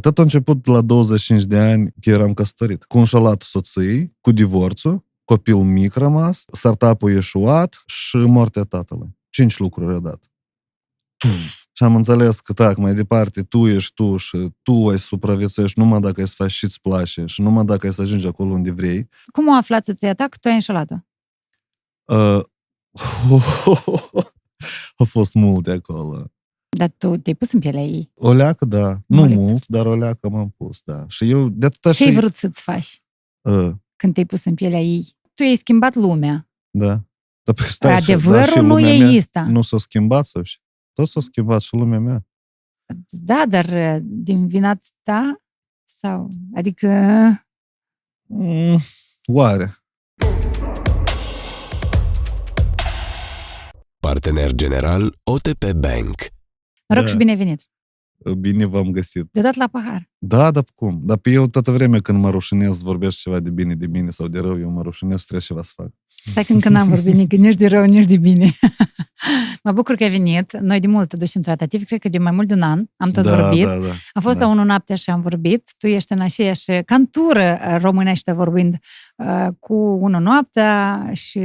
Tot a început la 25 de ani că eram căsătorit. Cu înșelatul soției, cu divorțul, copil mic rămas, startup-ul ieșuat și moartea tatălui. 5 lucruri odată. Și am înțeles că, tac, mai departe, tu ești tu și tu ai să supraviețuiești numai dacă ai să faci și-ți place și numai dacă ai să ajungi acolo unde vrei. Cum o aflat soția ta că tu ai înșelat-o? Au fost multe acolo. Dar tu te-ai pus în pielea ei? O leacă, da. Mulit. Nu mult, dar o leacă m-am pus, da. Și eu de atâta și... Ce-ai vrut să-ți faci când te-ai pus în pielea ei? Tu ai schimbat lumea. Da. Dar stai, adevărul și, da, și nu e ăsta. Nu s-a schimbat sau și? Tot s-a schimbat și lumea mea. Da, dar din vina ta? Sau? Adică... Oare? Partener general OTP Bank. Mă rog, da. Și bine ai venit. Bine v-am găsit. De dat la pahar. Da, dar cum? Dar pe eu toată vremea când mă rușinez, vorbesc ceva de bine, de bine sau de rău, eu mă rușinez și trebuie ceva să fac. Stai că încă n-am vorbit nici de rău, nici de bine. Mă bucur că ai venit. Noi de mult ducem tratativ, cred că de mai mult de un an am tot vorbit. Da. Am fost la 1 Noaptea și am vorbit. Tu ești în aceeași cantură românește vorbind cu 1 Noaptea și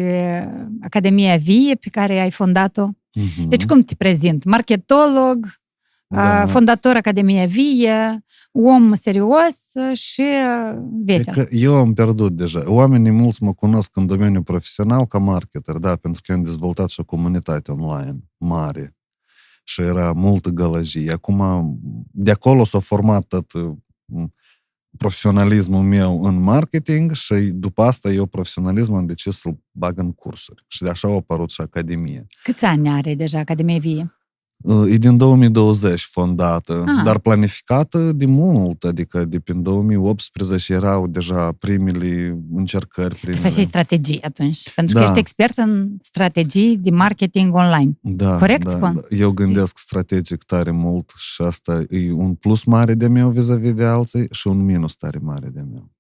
Academia Vie pe care ai fondat-o. Uh-huh. Deci cum te prezint? Marketolog, da. Fondator Academia Vie, om serios și vesel. Eu am pierdut deja. Oamenii mulți mă cunosc în domeniul profesional ca marketer, da, pentru că eu am dezvoltat și o comunitate online mare și era multă gălăgie. Acum, de acolo s-a format tot profesionalismul meu în marketing și după asta eu profesionalismul am decis să-l bag în cursuri. Și de așa a apărut și Academie. Câți ani are deja Academia Vie? E din 2020 fondată, dar planificată de mult, adică de prin 2018 erau deja primele încercări. Tu faci strategii atunci, pentru că ești expert în strategii de marketing online. Da, corect spun? Da. Eu gândesc strategic tare mult și asta e un plus mare de meu vis-a-vis de alții și un minus tare mare de meu.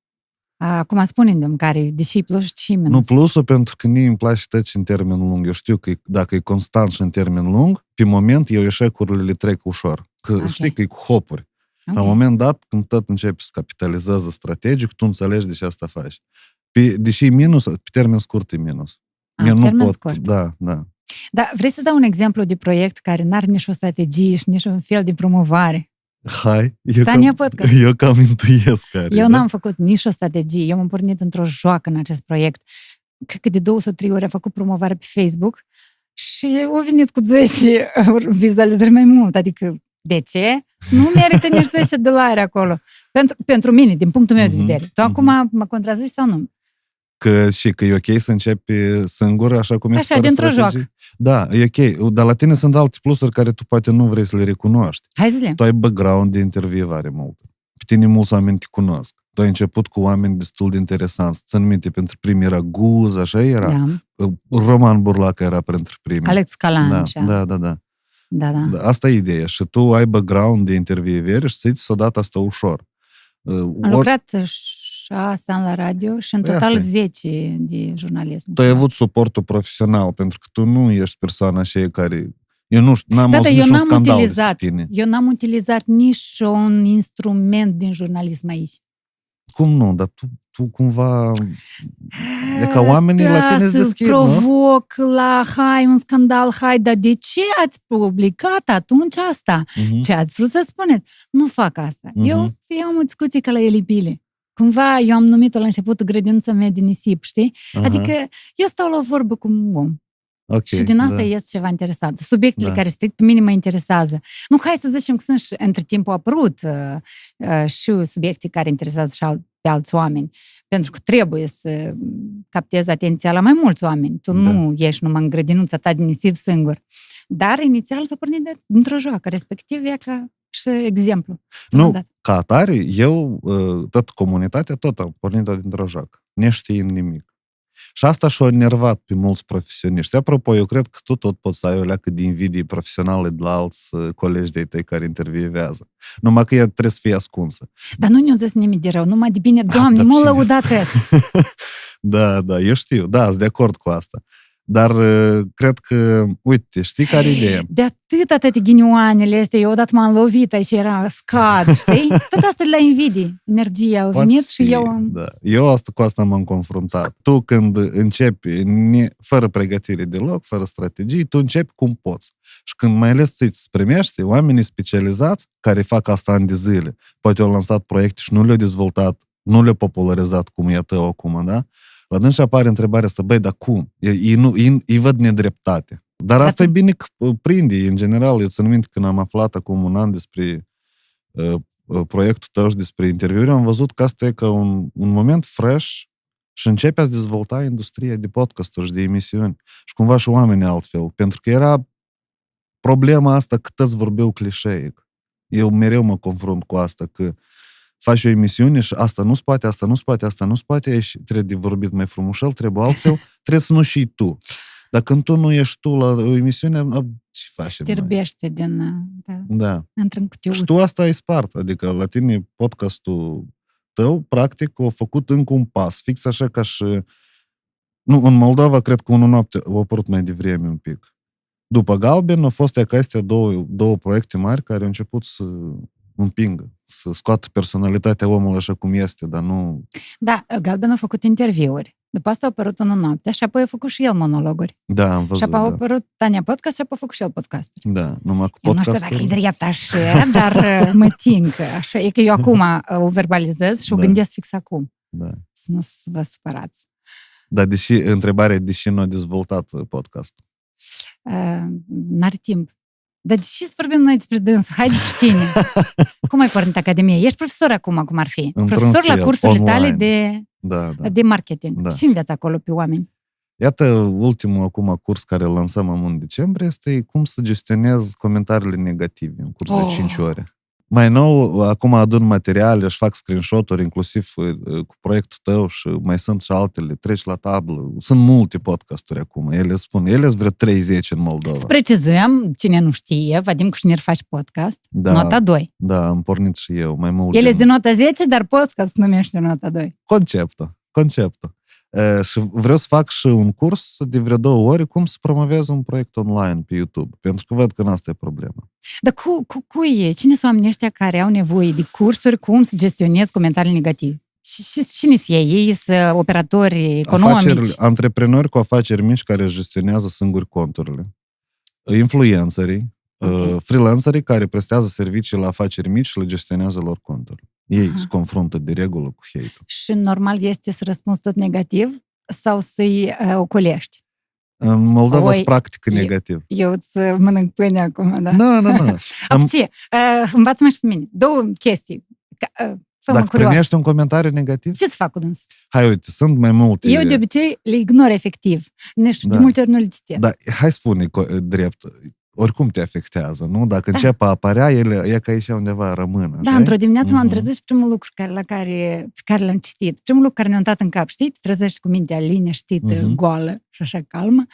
Acum spune-mi care e, deși e plus și minus. Nu, plusul pentru că mie îmi place tăci în termen lung. Eu știu că dacă e constant și în termen lung, pe moment eu eșecurile le trec ușor. Că știi că e cu hopuri. Okay. La un moment dat, când tot începi să capitalizează strategic, tu înțelegi de ce asta faci. Deși e minus, pe termen scurt e minus. Scurt. Da. Dar vrei să dau un exemplu de proiect care n-are nici o strategie și nici un fel de promovare? Hai, eu cam intuiesc care. Eu n-am făcut nici o strategie, eu m-am pornit într-o joacă în acest proiect. Cred că de 203 ori a făcut promovare pe Facebook și au venit cu 10 vizualizări mai mult. Adică, de ce? Nu merită nici 10 dolari acolo. Pentru mine, din punctul meu de vedere. Tu acum mă contrazici sau nu? Că e ok să începi singur, așa cum ești fără strategii. Așa, dintr-o joc. Da, e ok. Dar la tine sunt alte plusuri care tu poate nu vrei să le recunoști. Hai zile. Tu ai background de intervievare mult. Pe tine mulți oameni te cunosc. Tu ai început cu oameni destul de interesanți. Țin minte, pentru primii era Guz, așa era. Da. Roman Burlac era pentru primii. Alex Calanchea. Da. Asta e ideea. Și tu ai background de intervievare și ți-ai dat asta ușor. Am lucrat 6 ani la radio și în total 10 de jurnalism. Tu ai avut suportul profesional, pentru că tu nu ești persoana aceea care... Eu nu știu, n-am auzit niciun scandal despre tine. Eu n-am utilizat nici un instrument din jurnalism aici. Cum nu? Dar tu cumva... E ca oamenii la tine îți deschid, nu? Provoc la, un scandal, dar de ce ați publicat atunci asta? Ce ați vrut să spuneți? Nu fac asta. Eu am o discuție ca la elibile. Cumva eu am numit-o la început grădința mea din nisip, știi? Adică eu stau la vorbă cu un om. Okay, și din asta ies ceva interesant. Subiectele care strict pe mine mă interesează. Nu, hai să zicem că sunt și între timp au apărut și subiecte care interesează și pe alți oameni. Pentru că trebuie să captezi atenția la mai mulți oameni. Tu nu ieși numai în grădința ta din nisip singur. Dar inițial s-a pornit dintr-o joacă. Respectiv e că și exemplu. Nu, ca atare, eu, tot comunitatea, tot am pornit-o dintr-o joacă, neștiind nimic. Și asta și-a enervat pe mulți profesioniști. Apropo, eu cred că tu tot poți să ai o leacă de invidie profesionale de la alți colegi de-ai tăi care intervievează. Numai că ea trebuie să fie ascunsă. Dar nu ne-au zis nimic de rău, numai de bine, Doamne, m-au lăudat. Da, eu știu, sunt de acord cu asta. Dar cred că, uite, știi care idee? De atâtea ghinioanele astea, eu odată m-am lovit aici, era scad, știi? Tot asta de la invidii, energia a venit și eu am... Da. Eu asta, cu asta m-am confruntat. Tu când începi fără pregătire deloc, fără strategii, tu începi cum poți. Și când mai ales îți primești, oamenii specializați care fac asta ani de zile, poate au lansat proiecte și nu le-au dezvoltat, nu le-au popularizat cum e a tău acum, da? La dânși apare întrebarea asta, băi, dar cum? Ei văd nedreptate. Dar asta e bine că prinde, în general. Eu țin minte când am aflat acum un an despre proiectul tău și despre interviuri, am văzut că asta e ca un moment fresh și începe a dezvolta industria de podcast-uri și de emisiuni. Și cumva și oamenii altfel. Pentru că era problema asta cât îți vorbeau clișeic. Eu mereu mă confrunt cu asta, că faci o emisiune și asta nu-ți poate, asta nu-ți poate, asta nu-ți poate, și trebuie de vorbit mai frumușel, trebuie altfel, trebuie să nu și tu. Dar când tu nu ești tu la o emisiune, ce faci? Șterbește din... Da. Într-un cutiuță. Și tu asta ai spart, adică la tine podcastul tău, practic, a făcut încă un pas, fix așa ca și... Nu, în Moldova, cred că 1 Noaptea a apărut mai devreme un pic. După Galben, au fost ca astea două proiecte mari care au început să... împingă, să scoată personalitatea omului așa cum este, dar nu... Da, Galben a făcut interviuri. După asta a apărut în noapte și apoi a făcut și el monologuri. Da, am văzut. Și apoi a apărut Tania podcast și apoi a făcut și el podcast. Da, numai cu podcastul... Eu nu știu dacă e drept așa, dar mă ting. Așa, e că eu acum o verbalizez și o gândesc fix acum. Da. Să nu vă supărați. Dar deși, întrebarea, deși nu a dezvoltat podcastul? N-are timp. Dar de ce să vorbim noi despre dâns? Haide cu tine! Cum ai pornit Academia? Ești profesor acum, cum ar fi. Profesor la cursurile tale de marketing. Da. Și înveți acolo pe oameni. Iată, ultimul acum curs care îl lansăm acum în decembrie este cum să gestionez comentariile negative, un curs de 5 ore. Mai nou, acum adun materiale și fac screenshot-uri, inclusiv cu proiectul tău și mai sunt și altele, treci la tablă. Sunt multe podcasturi acum, ele sunt vreo 30 în Moldova. Să precizăm, cine nu știe, Vadim Cuşnir faci podcast, da, Nota 2. Da, am pornit și eu, mai mult. Ele sunt din Nota 10, dar podcast se numește Nota 2. Conceptul. Și vreau să fac și un curs de vreo 2 ore cum să promovez un proiect online pe YouTube, pentru că văd că asta e problema. Dar cui e? Cine sunt oamenii ăștia care au nevoie de cursuri cum să gestionezi comentarii negative? Și cine sunt ei? Ei sunt operatori economici? Antreprenori cu afaceri mici care gestionează singuri conturile. Influencerii, freelancerii care prestează servicii la afaceri mici și le gestionează lor conturile. Ei se confruntă de regulă cu hate-ul. Și normal este să răspunzi tot negativ sau să-i ocolești? În Moldova se practică negativ. Eu îți mănânc pâine acum, da? Nu. Învață-mă și pe mine. 2 chestii. Dacă primești un comentariu negativ? Ce să fac cu dânsul? Hai, uite, sunt mai multe. Eu de obicei le ignor efectiv. De multe ori nu le citesc. Da, hai spune drept. Oricum te afectează, nu? Dacă încep a apărea, e ca ieșea undeva, rămână. Da, într-o dimineață m-am trezit și primul lucru pe care l-am citit, primul lucru care mi-a intrat în cap, știi? Te trezești cu mintea liniștită, goală și așa calmă.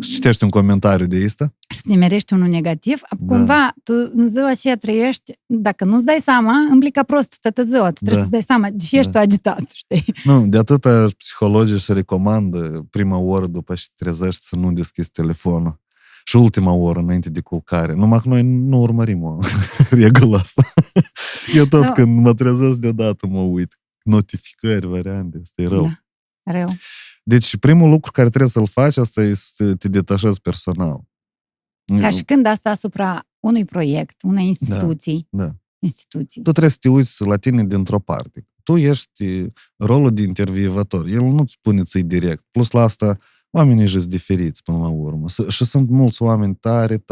Citești un comentariu de ăsta? Și nimerești unul negativ. Cumva, tu în ziua aceea trăiești, dacă nu-ți dai seama, implică prost toată ziua. Tu trebuie să-ți dai seama și ești agitat, știi? Nu, de atâta psihologii se recomandă prima oră după ce trezești să nu deschizi telefonul. Și ultima oră înainte de culcare. Numai că noi nu urmărim o regulă asta. Eu tot când mă trezesc deodată mă uit. Notificări, variante, asta e rău. Da, rău. Deci primul lucru care trebuie să-l faci asta e să te detașezi personal. Ca și când asta asupra unui proiect, unei instituții. Da. Instituții. Tu trebuie să te uiți la tine dintr-o parte. Tu ești rolul de intervievător. El nu-ți spune ți-i direct. Plus la asta oamenii își sunt diferiți până la urmă. Și sunt mulți oameni tare.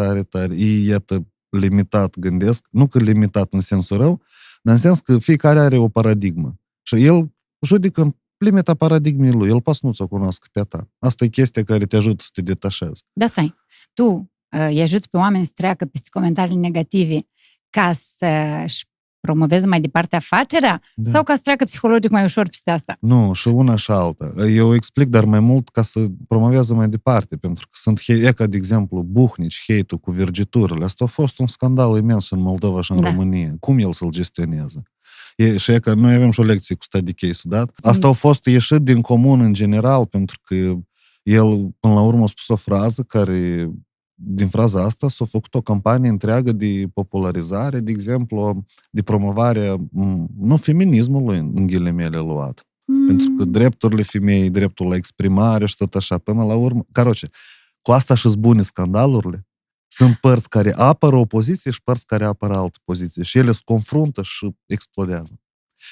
Ei, iată, limitat gândesc. Nu că limitat în sensul rău, dar în sens că fiecare are o paradigmă. Și el judecă în limita paradigmei lui. El pas nu ți-o cunoască pe a ta. Asta e chestia care te ajută să te detașezi. Da, stai. Tu îi ajuți pe oameni să treacă peste comentarii negative ca să-și promovezi mai departe afacerea? Da. Sau ca să treacă psihologic mai ușor peste asta? Nu, și una și alta. Eu explic, dar mai mult ca să promovează mai departe, pentru că sunt, e ca de exemplu, buhnici, hate-ul cu vergiturile. Asta a fost un scandal imens în Moldova și în România. Cum el să-l gestionează? Și e ca, noi avem și o lecție cu study case-ul, da? Asta a fost ieșit din comun în general, pentru că El, până la urmă, a spus o frază care, din fraza asta, s-a făcut o campanie întreagă de popularizare, de exemplu, de promovare, nu feminismului, în ghilimele luat. Pentru că drepturile femeii, dreptul la exprimare și tot așa, până la urmă. Caroce, cu asta și-s bune scandalurile. Sunt părți care apără o poziție și părți care apără altă poziție. Și ele se confruntă și explodează.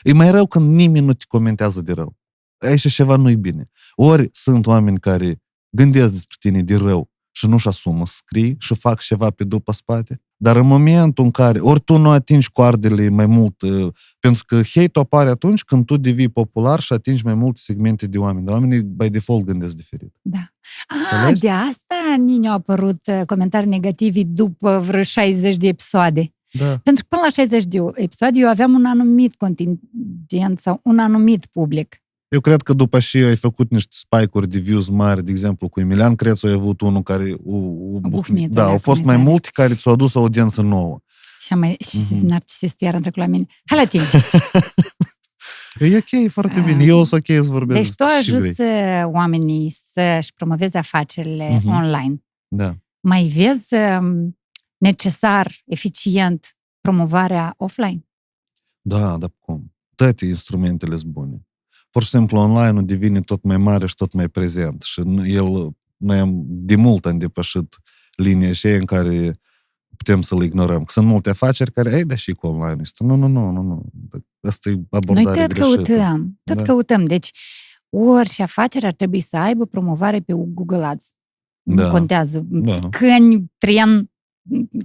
E mai rău când nimeni nu te comentează de rău. Aici ceva nu-i bine. Ori sunt oameni care gândesc despre tine de rău și nu-și asumă, scrii și fac ceva pe după spate. Dar în momentul în care ori tu nu atingi coardele mai mult, pentru că hate-ul apare atunci când tu devii popular și atingi mai multe segmente de oameni. Dar oamenii, by default, gândesc diferit. Da. A, de asta nu au apărut comentarii negative după vreo 60 de episoade. Da. Pentru că până la 60 de episoade eu aveam un anumit contingent sau un anumit public. Eu cred că după și ai făcut niște spike-uri de views mari, de exemplu, cu Emilian, cred că ai avut unul care... Buhnit, da, au fost mai mulți care ți-au adus o audiență nouă. Și mai narcisist iar întrecut la mine. Hai la tine! E ok, foarte bine. Eu sunt ok să vorbesc. Deci tu ajuți oamenii să-și promoveze afacerile online. Da. Mai vezi necesar, eficient, promovarea offline? Da, dar cum? Toate instrumentele sunt bune. Pur și simplu, online-ul devine tot mai mare și tot mai prezent. Și noi de mult am depășit linia aceea în care putem să-l ignorăm. Că sunt multe afaceri care, ei, dar și cu online-ul ăsta. Nu. Asta e abordarea greșită. Noi tot căutăm. Deci, orice afacere ar trebui să aibă promovare pe Google Ads. Da. Nu contează. Da. Câini, tren,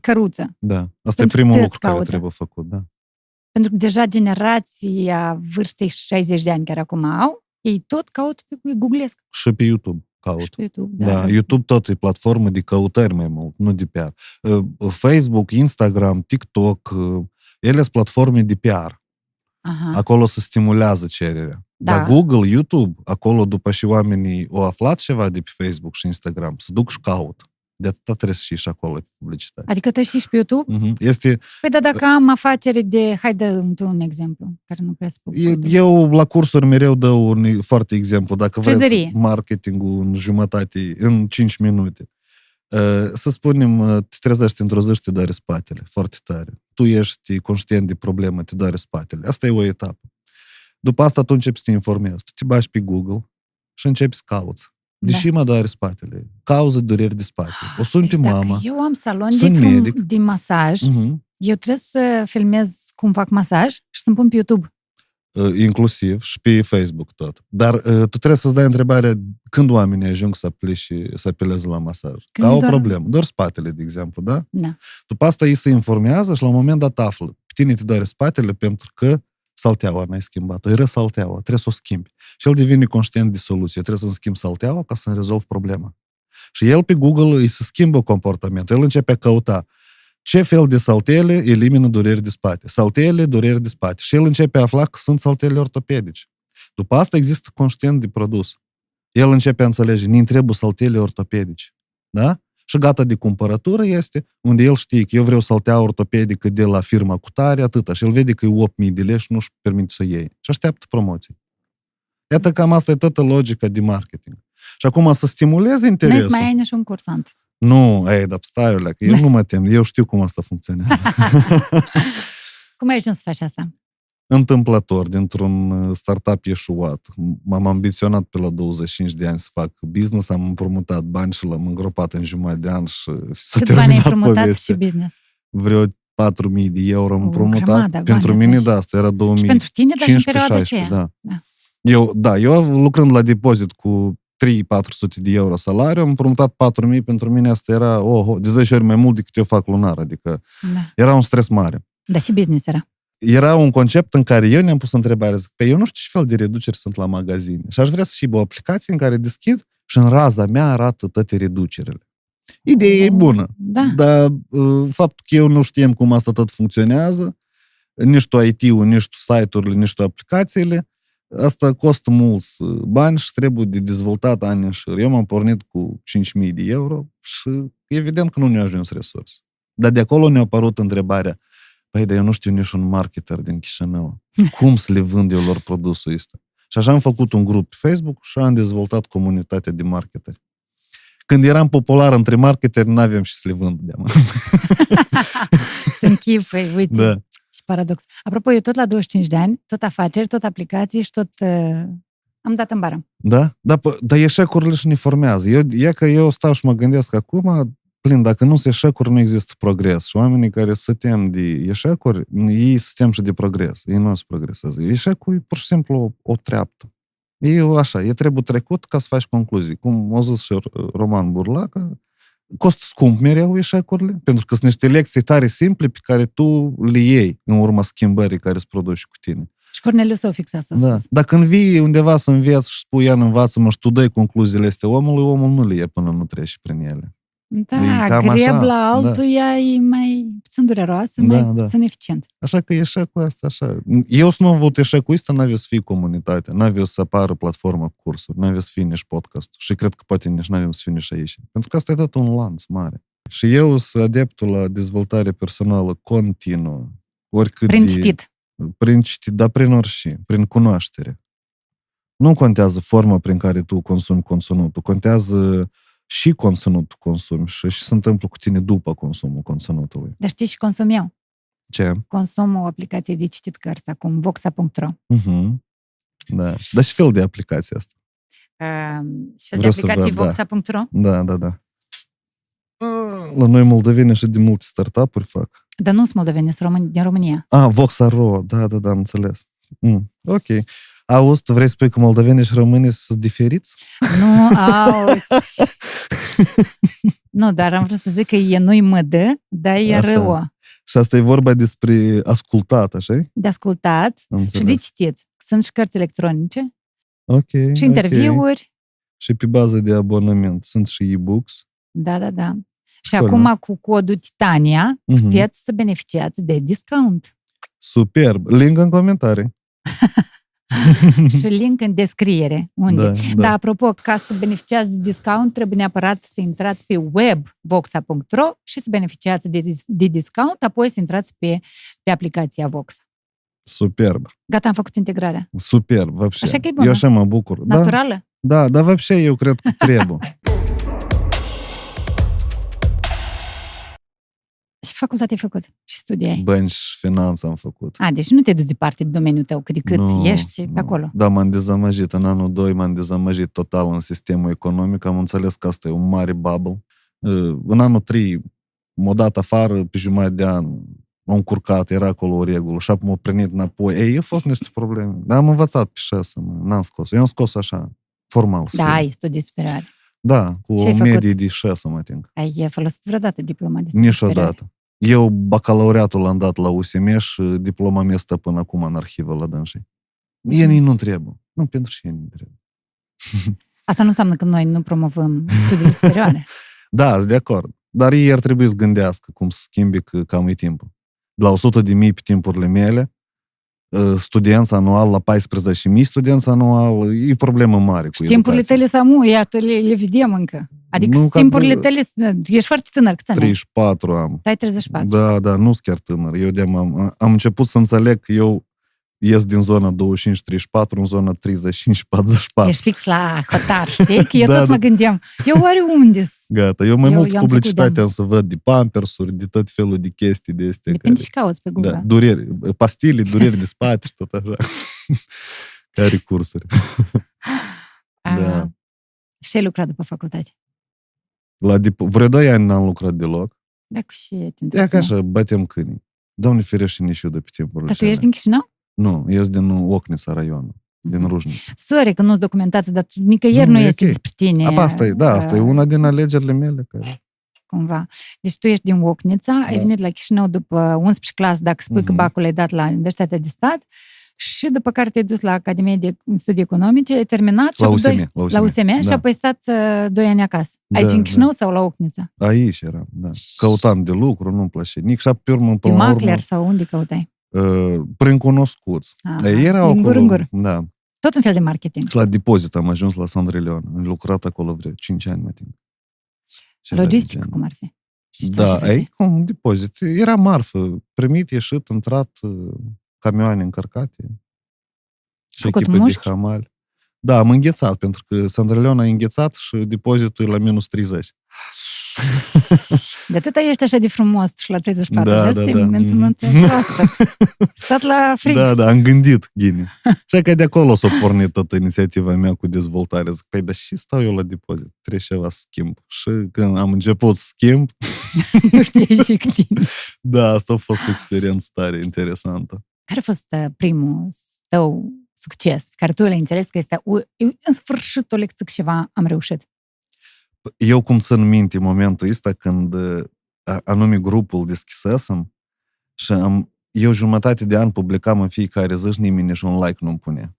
căruță. Da. Asta e primul lucru care trebuie făcut, da. Pentru că deja generația vârstei 60 de ani care acum au, ei tot caută pe Google-esc. Și pe YouTube caută. Și pe YouTube, da. YouTube tot e platformă de căutări mai mult, nu de PR. Facebook, Instagram, TikTok, ele sunt platforme de PR. Aha. Acolo se stimulează cererea. Da. Dar Google, YouTube, acolo după și oamenii au aflat ceva de pe Facebook și Instagram, se duc și caută. De atâta trebuie să știi și acolo pe publicitate. Adică trebuie să știi și pe YouTube? Este... Păi da, dacă am afacere de... Hai, dă-mi tu un exemplu, care nu prea spun. Eu la cursuri mereu dau un foarte exemplu. Dacă vrei marketingul în jumătate, în 5 minute. Să spunem, te trezești într-o zi și te doare spatele, foarte tare. Tu ești conștient de problemă, te doare spatele. Asta e o etapă. După asta tu începi să te informezi. Tu te bagi pe Google și începi să cauți. Deși mă doare spatele, cauză dureri de spate. O sun pe mama. Eu am salon de masaj, eu trebuie să filmez cum fac masaj și să-mi pun pe YouTube. Inclusiv și pe Facebook tot. Dar tu trebuie să-ți dai întrebarea când oamenii ajung să apeleze la masaj. Când ca o problemă. Doar spatele, de exemplu, da? Da. După asta ei se informează și la un moment dat află. Pe tine te doare spatele pentru că salteaua n-ai schimbat-o, e răsalteaua, trebuie să o schimbi. Și el devine conștient de soluție. Trebuie să-mi schimb salteaua ca să-mi rezolv problema. Și el pe Google îi se schimbă comportamentul. El începe a căuta ce fel de saltele elimină dureri de spate. Saltele, dureri de spate. Și el începe a afla că sunt saltele ortopedice. După asta există conștient de produs. El începe a înțelege, ne trebuie saltele ortopedice. Da? Și gata de cumpărătură este unde el știe că eu vreau saltea ortopedică de la firma cu tare, atâta. Și el vede că e 8.000 de lei și nu-și permite să o iei. Și așteaptă promoții. Iată cam asta e toată logica de marketing. Și acum să stimuleze interesul. Nu mai ai nici un cursant. Nu, dar stai, olea, că eu nu mă tem. Eu știu cum asta funcționează. Cum ai ajuns să faci asta? Întâmplător, dintr-un startup ieșuat. M-am ambiționat pe la 25 de ani să fac business, am împrumutat bani și l-am îngropat în jumătate de an și s-a terminat povestea. Cât bani ai împrumutat și business? Vreo 4.000 de euro am împrumutat. Pentru mine, da, asta era 2015-16. Și pentru tine, dar și în perioada aceea. Da. Eu lucrând la depozit cu 3-400 de euro salariu, am împrumutat 4.000, pentru mine asta era de 10 ori mai mult decât eu fac lunar. Adică era un stres mare. Dar și business era. Era un concept în care eu ne-am pus întrebarea, zic, eu nu știu ce fel de reduceri sunt la magazine și aș vrea să știu o aplicație în care deschid și în raza mea arată toate reducerile. Ideea e bună, dar faptul că eu nu știam cum asta tot funcționează, nici tu IT-ul, nici tu site-urile, nici tu aplicațiile, asta costă mulți bani și trebuie de dezvoltat ani în șir. Eu m-am pornit cu 5.000 de euro și evident că nu ne-a ajuns resurse. Dar de acolo ne-a apărut întrebarea, dar eu nu știu nici un marketer din Chișinău. Cum să le vând eu lor produsul ăsta? Și așa am făcut un grup Facebook și am dezvoltat comunitatea de marketeri. Când eram popular între marketeri, n-aveam și să le vândem. Sunt chipuri, uite. Da. Și paradox. Apropo, eu tot la 25 de ani, tot afaceri, tot aplicații și tot... Am dat în bară. Da? Dar eșecurile și ne formează. Eu stau și mă gândesc că acum, plin, dacă nu sunt eșecuri, nu există progres. Și oamenii care se tem de eșecuri, ei se tem și de progres. Ei nu se progresează. Eșecul e pur și simplu o treaptă. E așa, e trebuie trecut ca să faci concluzii. Cum a zis și Roman Burlac, costă scump mereu eșecurile, pentru că sunt niște lecții tare simple pe care tu le iei în urma schimbării care se produce cu tine. Și Corneliu s-a fixat, s-a spus. Dacă învii undeva să înveți și spui, ia învață-mă și tu dai concluziile astea omului, omul nu le ia până nu treci prin ele. Da, greb la altuia e mai puțin dureroasă, mai puțin eficient. Așa că eșecul ăsta, așa. Eu să nu am avut eșecul ăsta, n-avea să fie comunitatea, n-avea să apară platforma cu cursuri, n-avea să fie nici podcastul și cred că poate nici n-avem să fie nici aici. Pentru că asta e tot un lanț mare. Și eu sunt adeptul la dezvoltare personală continuă. Prin citit. Prin citit, dar prin orice, prin cunoaștere. Nu contează forma prin care tu consumi conținutul, contează și conținutul consumi și ce se întâmplă cu tine după consumul conținutului. Dar știi și consum eu. Ce? Consum o aplicație de citit cărți acum, voxa.ro. Da. Dar și fel de aplicație asta. Și fel de aplicație voxa.ro? Da. La noi moldoveni și de multe startup-uri fac. Dar nu sunt moldoveni, sunt din România. Voxa.ro, da, am înțeles. Ok. Auzi, tu vrei să spui că moldovenii și românii sunt diferiți? Nu, auzi. Nu, dar am vrut să zic că e nu-i mădă, dar e rău. Și asta e vorba despre ascultat, așa? De ascultat și de citit. Sunt și cărți electronice. Ok. Și interviuri. Și pe bază de abonament sunt și e-books. Da. Și acum cu codul Titania puteți să beneficiați de discount. Superb. Link în comentarii. Și link în descriere. Unde? Da. Dar apropo, ca să beneficiați de discount, trebuie neapărat să intrați pe web voxa.ro și să beneficiați de discount, apoi să intrați pe aplicația Voxa. Superb. Gata, am făcut integrarea. Superb, văpșe. Așa că e bună. Eu așa mă bucur. Naturală? Da, dar văpșe eu cred că trebuie. Și facultate ai făcut? Și studii ai? Bănci și finanță am făcut. Deci nu te duci departe de domeniul tău, cât de cât ești pe acolo. Da, m-am dezamăgit. În anul 2 m-am dezamăgit total în sistemul economic. Am înțeles că asta e un mare bubble. În anul 3 m-a dat afară, pe jumătate de an m-am încurcat, era acolo o regulă și apoi m-a prinit înapoi. Au fost niște probleme. Dar am învățat pe șase, n-am scos. Eu am scos așa, formal. Da, ai studii superioare. Da, cu o medie de 6, mă ating. Ai folosit vreodată diploma de studii superioare? Niciodată. Eu bacalaureatul l-am dat la USM și diploma mea stă până acum în arhivă la dânsii. Ei nu trebuie. Nu, pentru ce ei nu trebuie. Asta nu înseamnă că noi nu promovăm studiile superioare. Da, sunt de acord. Dar ei ar trebui să gândească cum să schimbi că cam e timpul. La 100.000 pe timpurile mele, studenți anual la 14.000 studenți anual, e problemă mare cu educația. Timpurile tale, Samu, iată, le vedem încă. Adică nu, timpurile tale, ești foarte tânăr, câți ani? 34 am. Ai 34. Da, nu sunt chiar tânăr. Eu am început să înțeleg că eu ies din zona 25-34 în zona 35-44. Ești fix la hotar, știi? Că eu tot mă gândeam. Eu oriunde. Gata, eu mai mult publicitatea să văd de pampersuri, de tot felul de chestii de astea. Depinde care... și cauți pe Google. Da, dureri, pastile, dureri de spate și tot așa. Care cursuri. Și ai lucrat după facultate? Vreo 2 ani n-am lucrat deloc. Da, cu și e ca așa, batem câinii. Doamne ferește, nici eu de pe timpul. Dar tu ești din Chișinău? Nu, eu sunt din Ocnița raionul, din Rujnița. Sorry că nu-s documentați, dar nicăieri nu este despre tine. Asta e una din alegerile mele. Cumva. Deci tu ești din Ocnița, ai venit la Chișinău după 11 clasă, dacă spui că bacul ai dat la Universitatea de Stat, și după care te-ai dus la Academia de Studii Economice, ai terminat la USM și apoi stat 2 ani acasă. Aici în Chișinău sau la Ocnița? Aici eram, da. Căutam de lucru, nu-mi place nici. Și pe urmă, până la urmă... Macler sau unde căutai? Prin cunoscuți. Din gură în gură. Da. Tot un fel de marketing. Și la depozit am ajuns la Sandreleon. Am lucrat acolo vreo 5 ani, mă timp. Logistică, cum ar fi? Cum depozit. Era marfă. Primit, ieșit, intrat, camioane încărcate. și echipă de hamal. Da, am înghețat, pentru că Sandreleon a înghețat și depozitul e la minus 30. De atâta ești așa de frumos și la 34. Da, vezi, da, da. Stat la frig. Da, da, am gândit, Ghini. Și că de acolo s-a pornit toată inițiativa mea cu dezvoltare. Zic, păi, dar și stau eu la depozit? Trebuie ceva să schimb. Și când am început să schimb... nu știi și cât timp. Da, asta a fost o experiență tare interesantă. Care a fost primul tău succes pe care tu l-ai înțeles că este... În sfârșit, o lecție ceva am reușit. Eu cum țin minte momentul ăsta când anume grupul deschisesem și eu jumătate de an publicam în fiecare zi și nimeni nici un like nu-mi punea.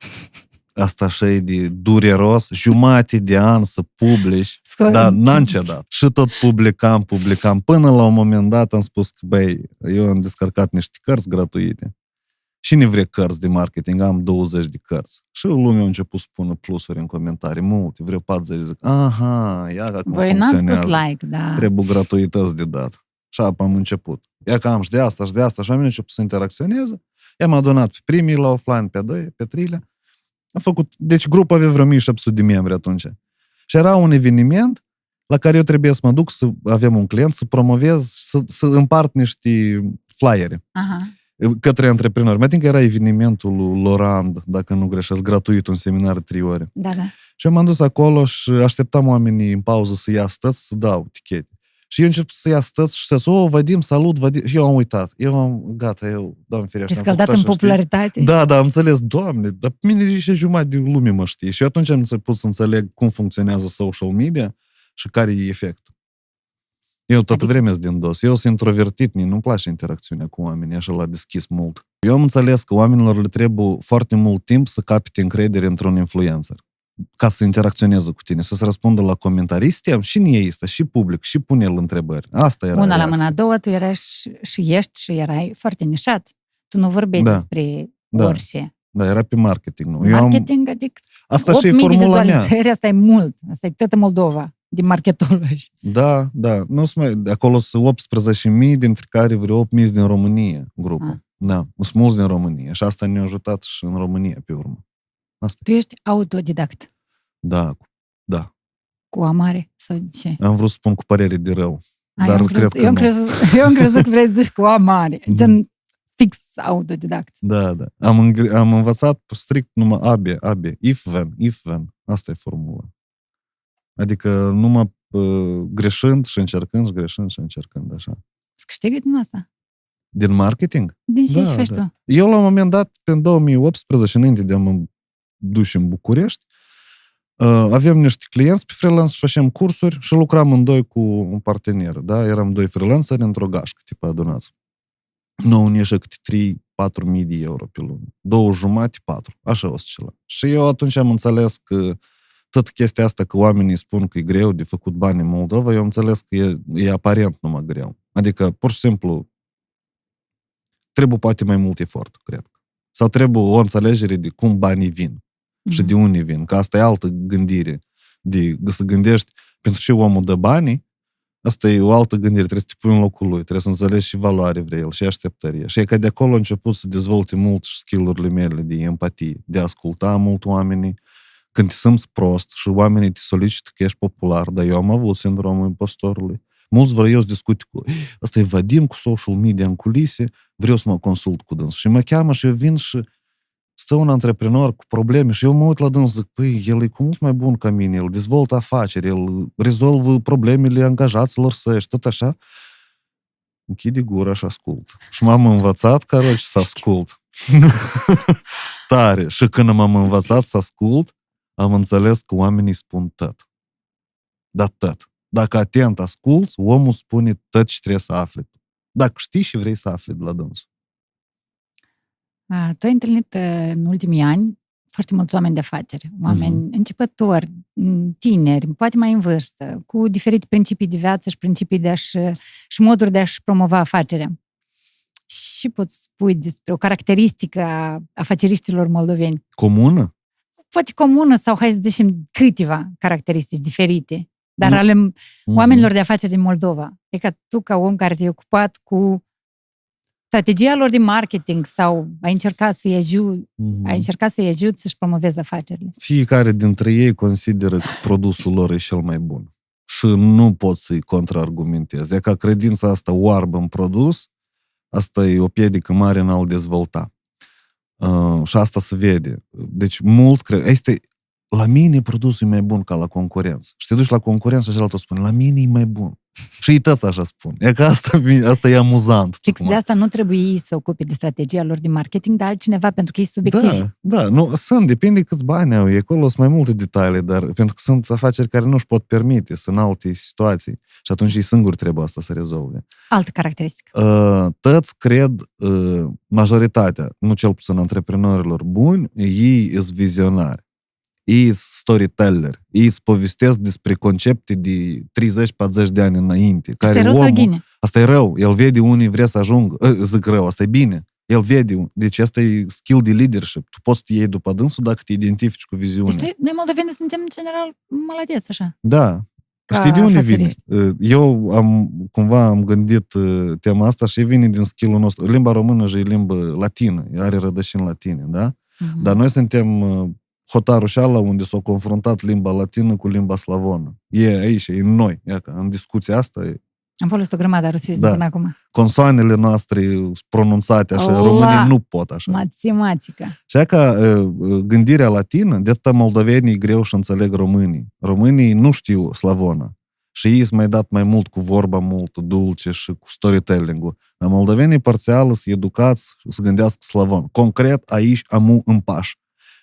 Asta așa e de dureros, jumate de an să publici, dar n-am încedat. Și tot publicam, până la un moment dat am spus că, băi, eu am descărcat niște cărți gratuite. Cine vrea cărți de marketing? Am 20 de cărți. Și lumea a început să pună plusuri în comentarii. Multe, vreau 40. Zic, aha, ia că cum funcționează. Voi n-am spus like, da. Trebuie gratuități de dat. Și apă am început. Ia că am și de asta, și de asta. Și oamenii început să interacționeze. I-am adunat pe primii la offline, pe a doilea, pe a treilea. Am făcut... Deci grupul avea vreo 1700 de membri atunci. Și era un eveniment la care eu trebuie să mă duc, să avem un client, să promovez, să împart niște flyere. Aha. Către antreprenori. Mă ating că era evenimentul lui Lorand, dacă nu greșesc, gratuit, un seminar 3 ore. Da, da. Și eu m-am dus acolo și așteptam oamenii în pauză să ia stăți, să dau tichete. Și eu încep să ia stăți și stăți, o, Vadim, salut, Vadim. Și eu am uitat. Eu, Doamne ferește, am făcut așa, în popularitate. Știi? Da, da, am înțeles, Doamne, dar pe mine și jumătate de lume mă știe. Și eu atunci am început să înțeleg cum funcționează social media și care e efectul. Eu tot vremea din dos. Eu sunt introvertit, nu-mi place interacțiunea cu oamenii, așa l-a deschis mult. Eu am înțeles că oamenilor le trebuie foarte mult timp să capite încredere într-un influencer, ca să interacționeze cu tine, să se răspundă la comentarii. Stiem și în ei este, și public, și pune-l întrebări. Asta era. Una la mână a doua, tu erai și ești și erai foarte nișat. Tu nu vorbeai despre orice. Da, era pe marketing, nu? Marketing, adică asta și e formula mea. Asta e mult. Asta e toată Moldova. De marketologi. Da, da. Nu mai, acolo sunt 18.000, dintre care vreo 8.000 din România, grupul. Ah. Da, sunt mulți din România. Și asta ne-a ajutat și în România, pe urmă. Asta. Tu ești autodidact. Da, da. Cu amare sau de ce? Am vrut să spun cu părere de rău. Eu am crezut că vrei să zici cu amare. Gen fix autodidact. Da, da. Am învățat strict numai abia. If-when. Asta e formula. Adică numai greșând și încercând și greșând și încercând, așa. Îți câștigă din asta? Din marketing? Din ce ești faci tu? Eu la un moment dat, în 2018, înainte de a mă duce în București, aveam niște clienți pe freelance și facem cursuri și lucram în doi cu un partener, da? Eram doi freelanceri într-o gașcă, tipa adunați. Nouă ne ieșe câte 3-4.000 de euro pe lună. 2,5-4. Așa o să celălalt. Și eu atunci am înțeles că tot chestia asta că oamenii spun că e greu de făcut bani în Moldova, eu am înțeles că e aparent numai greu. Adică, pur și simplu, trebuie poate mai mult efort, cred. Sau trebuie o înțelegere de cum banii vin și de unde vin. Că asta e altă gândire. De să gândești pentru ce omul dă banii, asta e o altă gândire. Trebuie să te pui în locul lui, trebuie să înțelegi și valoare vrea el, și așteptări. Și e că de acolo a început să dezvolte mult skill-urile mele de empatie, de a asculta mult oamenii. Când te simți prost și oamenii te solicită că ești popular, dar eu am avut sindromul impostorului. Mulți vreau să discut cu... Asta e Vadim cu social media în culise, vreau să mă consult cu dânsul. Și mă cheamă și eu vin și stă un antreprenor cu probleme și eu mă uit la dânsul, zic, păi, el e cu mult mai bun ca mine, el dezvoltă afaceri, el rezolvă problemele angajaților săi și tot așa. Închide gura și ascult. Și m-am învățat, care să ascult. Tare. Și când m-am învățat să ascult, am înțeles că oamenii spun tot. Dar tot. Dacă atent asculți, omul spune tot ce trebuie să afli. Dacă știi și vrei să afli de la dânsul. Tu ai întâlnit în ultimii ani foarte mulți oameni de afaceri. Oameni începători, tineri, poate mai în vârstă, cu diferite principii de viață și principii și moduri de a-și promova afacerea. Și poți spui despre o caracteristică a afaceriștilor moldoveni. Comună? Poate comună sau, hai să zicem, câteva caracteristici diferite, dar ale oamenilor de afaceri din Moldova. E ca tu, ca om care te-ai ocupat cu strategia lor de marketing sau ai încercat să-i ajut, să-și promoveze afacerile? Fiecare dintre ei consideră că produsul lor e cel mai bun. Și nu pot să-i contraargumentez. E ca credința asta oarbă în produs, asta e o piedică mare în a-l dezvolta. Și asta se vede. Deci mulți cred... Este, la mine produsul e mai bun ca la concurență. Și te duci la concurență și celălalt o spune, la mine e mai bun. Și toți așa spun. E că asta e amuzant. Fix de asta nu trebuie să ocupe de strategia lor de marketing, dar altcineva, pentru că e subiectiv. Da, nu, sunt, depinde câți bani au. E acolo sunt mai multe detalii, dar pentru că sunt afaceri care nu își pot permite, sunt alte situații. Și atunci ei singuri trebuie asta să rezolve. Altă caracteristică. Toți cred, majoritatea, nu cel puțin antreprenorilor buni, ei sunt vizionari. Ei storyteller, ei îți povestesc despre concepte de 30-40 de ani înainte. Care asta e rău sau bine? Asta e rău, el vede unii vrea să ajungă. Zic rău, asta e bine. El vede, deci asta e skill de leadership. Tu poți să te iei după dânsul dacă te identifici cu viziunea. Deci noi moldoveni suntem în general maladeți, așa. Da. Știi de unde vine? Eu am gândit tema asta și vine din skill-ul nostru. Limba română și limbă latină, are rădășini latine, da? Uh-huh. Dar noi suntem hotarul șala unde s-a confruntat limba latină cu limba slavonă. E aici, e în noi. Iaca, în discuția asta e... Am folosit o grămadă rusism până acum. Consoanele noastre pronunțate așa, românii nu pot așa. Matematică. Și iaca, gândirea latină, de atâta moldovenii greu și înțeleg românii. Românii nu știu slavonă. Și ei s-au mai dat mai mult cu vorba mult, dulce și cu storytelling-ul. Dar moldovenii parțial sunt educați să gândească slavon. Concret, aici, amu, în paș.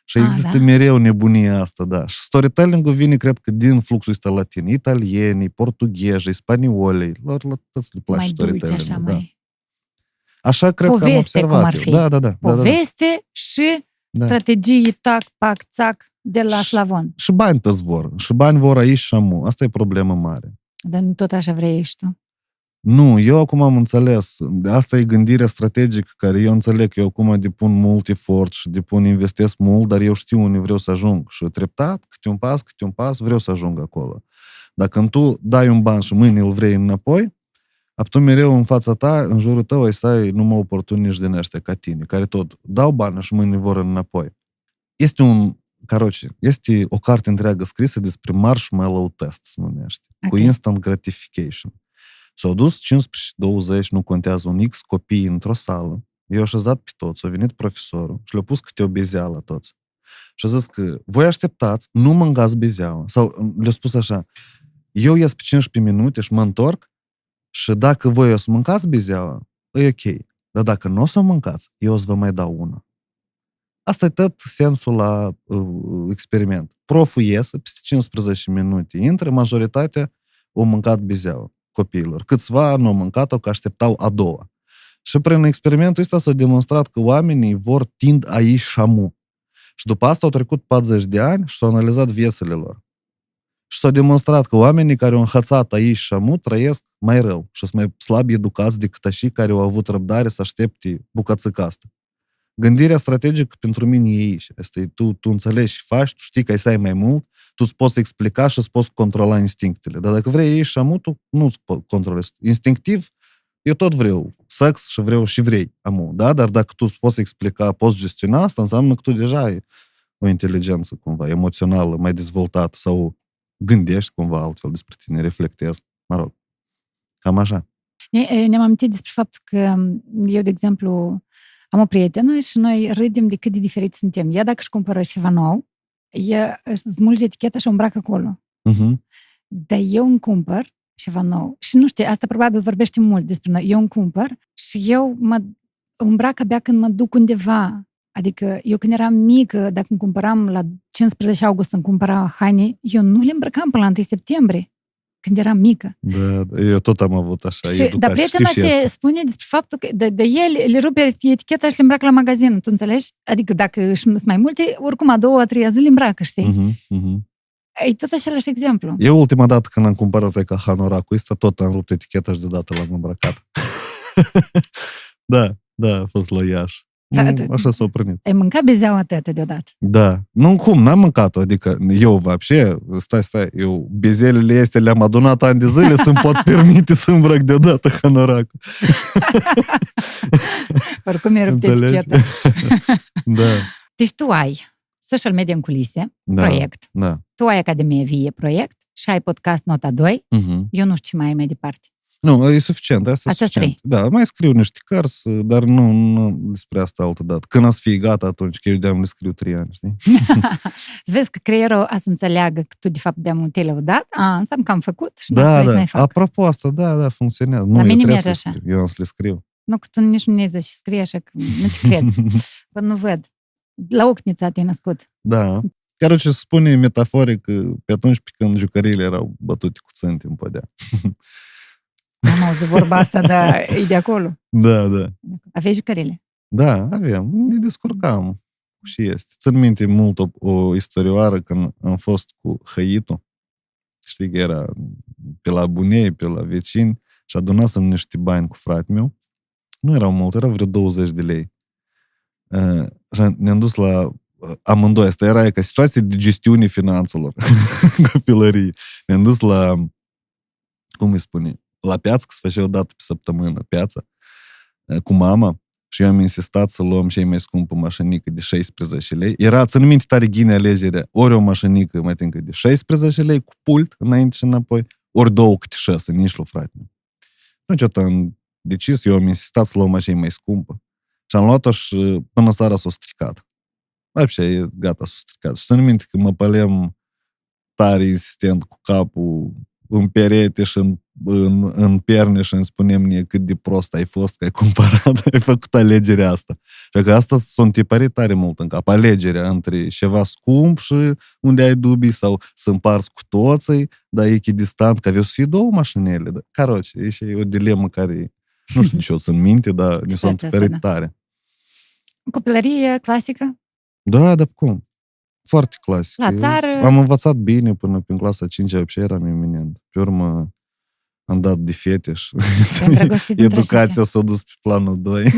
Și există mereu nebunia asta, da. Și storytelling-ul vine, cred că, din fluxul ăsta latin. Italienii, portughezi, spaniolii, lor toți le place storytelling-ul. Așa, da. Așa cred poveste, că am observat. Cum ar fi. Da. Poveste și strategii, tac, pac, țac, de la slavon. Și bani tăți vor. Și bani vor aici și amu. Asta e problemă mare. Dar nu tot așa vrei ești tu. Nu, eu acum am înțeles. Asta e gândirea strategică care eu înțeleg. Eu acum depun mult efort și investesc mult, dar eu știu unde vreau să ajung. Și treptat, câte un pas, vreau să ajung acolo. Dacă când tu dai un ban și mâine îl vrei înapoi, atunci mereu în fața ta, în jurul tău, ai să ai numai oportuniști din ăștia ca tine, care tot dau bani și mâine vor înapoi. Este o carte întreagă scrisă despre marshmallow test, se numește, okay. Cu instant gratification. S-au dus 15-20, nu contează, un X copii într-o sală. I-au așezat pe toți, a venit profesorul și le-a pus câte o bezeală toți. Și a zis că voi așteptați, nu mâncați bezeală. Sau le-a spus așa, eu ies pe 15 minute și mă întorc și dacă voi o să mâncați bezeală, e ok. Dar dacă nu o să o mâncați, eu o să vă mai dau una. Asta e tot sensul la experiment. Proful iese, peste 15 minute intră, majoritatea au mâncat bezeală. Copiilor. Câțiva nu au mâncat-o, că așteptau a doua. Și prin experimentul ăsta s-a demonstrat că oamenii vor tind aici și amu. Și după asta au trecut 40 de ani și s-au analizat viețile lor. Și s-a demonstrat că oamenii care au înhățat aici și amu trăiesc mai rău și sunt mai slab educați decât așii care au avut răbdare să aștepte bucățica asta. Gândirea strategică pentru mine e aici. Asta e, tu înțelegi și faci, tu știi că ai să ai mai mult, tu îți poți explica și îți poți controla instinctele. Dar dacă vrei ieși amu, tu nu îți controlezi. Instinctiv, eu tot vreau sex și vrei amu, da? Dar dacă tu îți poți explica, poți gestiona, asta înseamnă că tu deja ai o inteligență cumva emoțională mai dezvoltată sau gândești cumva altfel despre tine, reflectezi, mă rog. Cam așa. Ne-am amintit despre faptul că eu, de exemplu, am o prietenă și noi râdem de cât de diferiți suntem. Ea, dacă își cumpără ceva nou, ea smulge eticheta și o îmbracă acolo. Uh-huh. Dar eu îmi cumpăr ceva nou. Și nu știu, asta probabil vorbește mult despre noi. Eu îmi cumpăr și eu mă îmbrac abia când mă duc undeva. Adică eu când eram mică, dacă îmi cumpăram la 15 august, îmi cumpăram haine, eu nu le îmbrăcam până la 1 septembrie. Când eram mică. Da, eu tot am avut așa și, educație. Dar prietena ce spune despre faptul că de el le rupe eticheta și le îmbracă la magazin, tu înțelegi? Adică dacă sunt mai multe, oricum a doua, a treia zi le îmbracă, știi? E tot același exemplu. Eu ultima dată când am cumpărat ca hanoracul ăsta, tot am rupt eticheta și deodată l-am îmbracat. Da, a fost la Iași. Așa s-a prânit. Ai mâncat bezeaua atâtea deodată? Da. Nu, cum? N-am mâncat-o. Adică eu, вообще, stai, eu bezelele astea le-am adunat ani de zile să-mi pot permite să îmbrac deodată hanoracul. Oricum e rupt eticheta. Da. Deci tu ai social media în culise, da, proiect. Da. Tu ai Academia Vie, proiect. Și ai podcast Nota 2. Uh-huh. Eu nu știu ce mai ai mai departe. Nu, e suficient, asta e suficient. Da, mai scriu niște cărți, dar nu despre asta altădată. Când ați fi gata atunci, că eu de-am le scriu 3 ani, știi? Să vezi că creierul a să înțeleagă că tu de fapt de-am te lăudat, înseamnă că am făcut și nu să mai fac. Apropo, asta, da, funcționează. Nu, la mine merge așa. Eu am să le scriu. Nu, că tu nici nu ezi și scrie așa, că nu te cred. Bă, nu văd. La Ocnița te-ai născut. Da. Chiar ce spune metaforic, pe atunci când jucăriile erau bătute cu țânte în podea. Am auzit vorba asta, dar e de acolo. Da, da. Aveai jucările? Da, aveam. Ne descurcam. Și este. Țin minte mult o istorioară când am fost cu hăitul. Știi că era pe la bunei, pe la vecini și adunasem niște bani cu fratele meu. Nu erau mult, erau vreo 20 de lei. Și ne-am dus la amândoi. Asta era ca situație de gestiune finanțelor. Copilărie. Ne-am dus la, cum îi spune, la piață, că se făcea o dată pe săptămână piața, cu mama, și eu am insistat să luăm cei mai scumpă mașinică de 16 lei. Era, țin minte tare ghine alegerea, ori o mașinică mai tâncă de 16 lei, cu pult, înainte și înapoi, ori 2 câte 6, nici lu frate. Niciodată am decis, eu am insistat să luăm mașină mai scumpă. Și am luat-o și până seara s-o stricat. Așa, e gata, s-o stricat. Și țin minte că mă păleam tare insistent cu capul în perete și în pierne și îmi spunem mie cât de prost ai fost, că ai cumpărat, ai făcut alegerea asta. Și că asta s-a întipărit tare mult în cap, alegerea între ceva scump și unde ai dubii sau să împarți cu toții, dar echidistant, că aveau să fie 2 mașinile. Dar, caroci, e și o dilemă care, nu știu ce o să-mi minte, dar mi s-a întipărit tare. Copilărie clasică? Da, dar cum? Foarte clasică. La țară... Am învățat bine până prin clasa 5-a, eram eminent. Pe urmă, am dat de fete și educația s-a dus pe planul 2.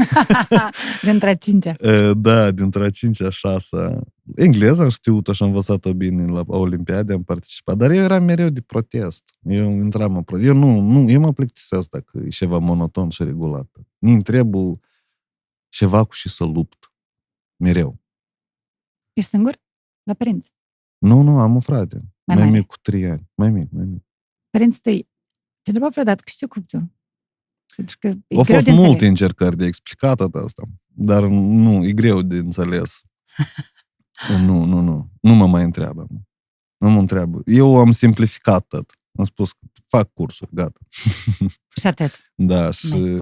Dintre 5-a. Da, dintre 5-a, 6-a. Engleza am știut-o și am învățat-o bine la Olimpiade, am participat. Dar eu eram mereu de protest. Eu intram în protest. Eu eu mă plictisesc dacă e ceva monoton și regulat. Îmi trebuie ceva cu și să lupt. Mereu. Ești singur? La părinți? Nu, am un frate. Mai mic cu 3 ani. Mai mic. Părinții tăi, te întreba vreodată că știu cuptul? Pentru că au fost multe încercări de explicat asta, dar nu, e greu de înțeles. Nu. Nu mă mai întreabă. Nu mă întreabă. Eu am simplificat tot. Am spus că fac cursuri, gata. Și atât. Da, și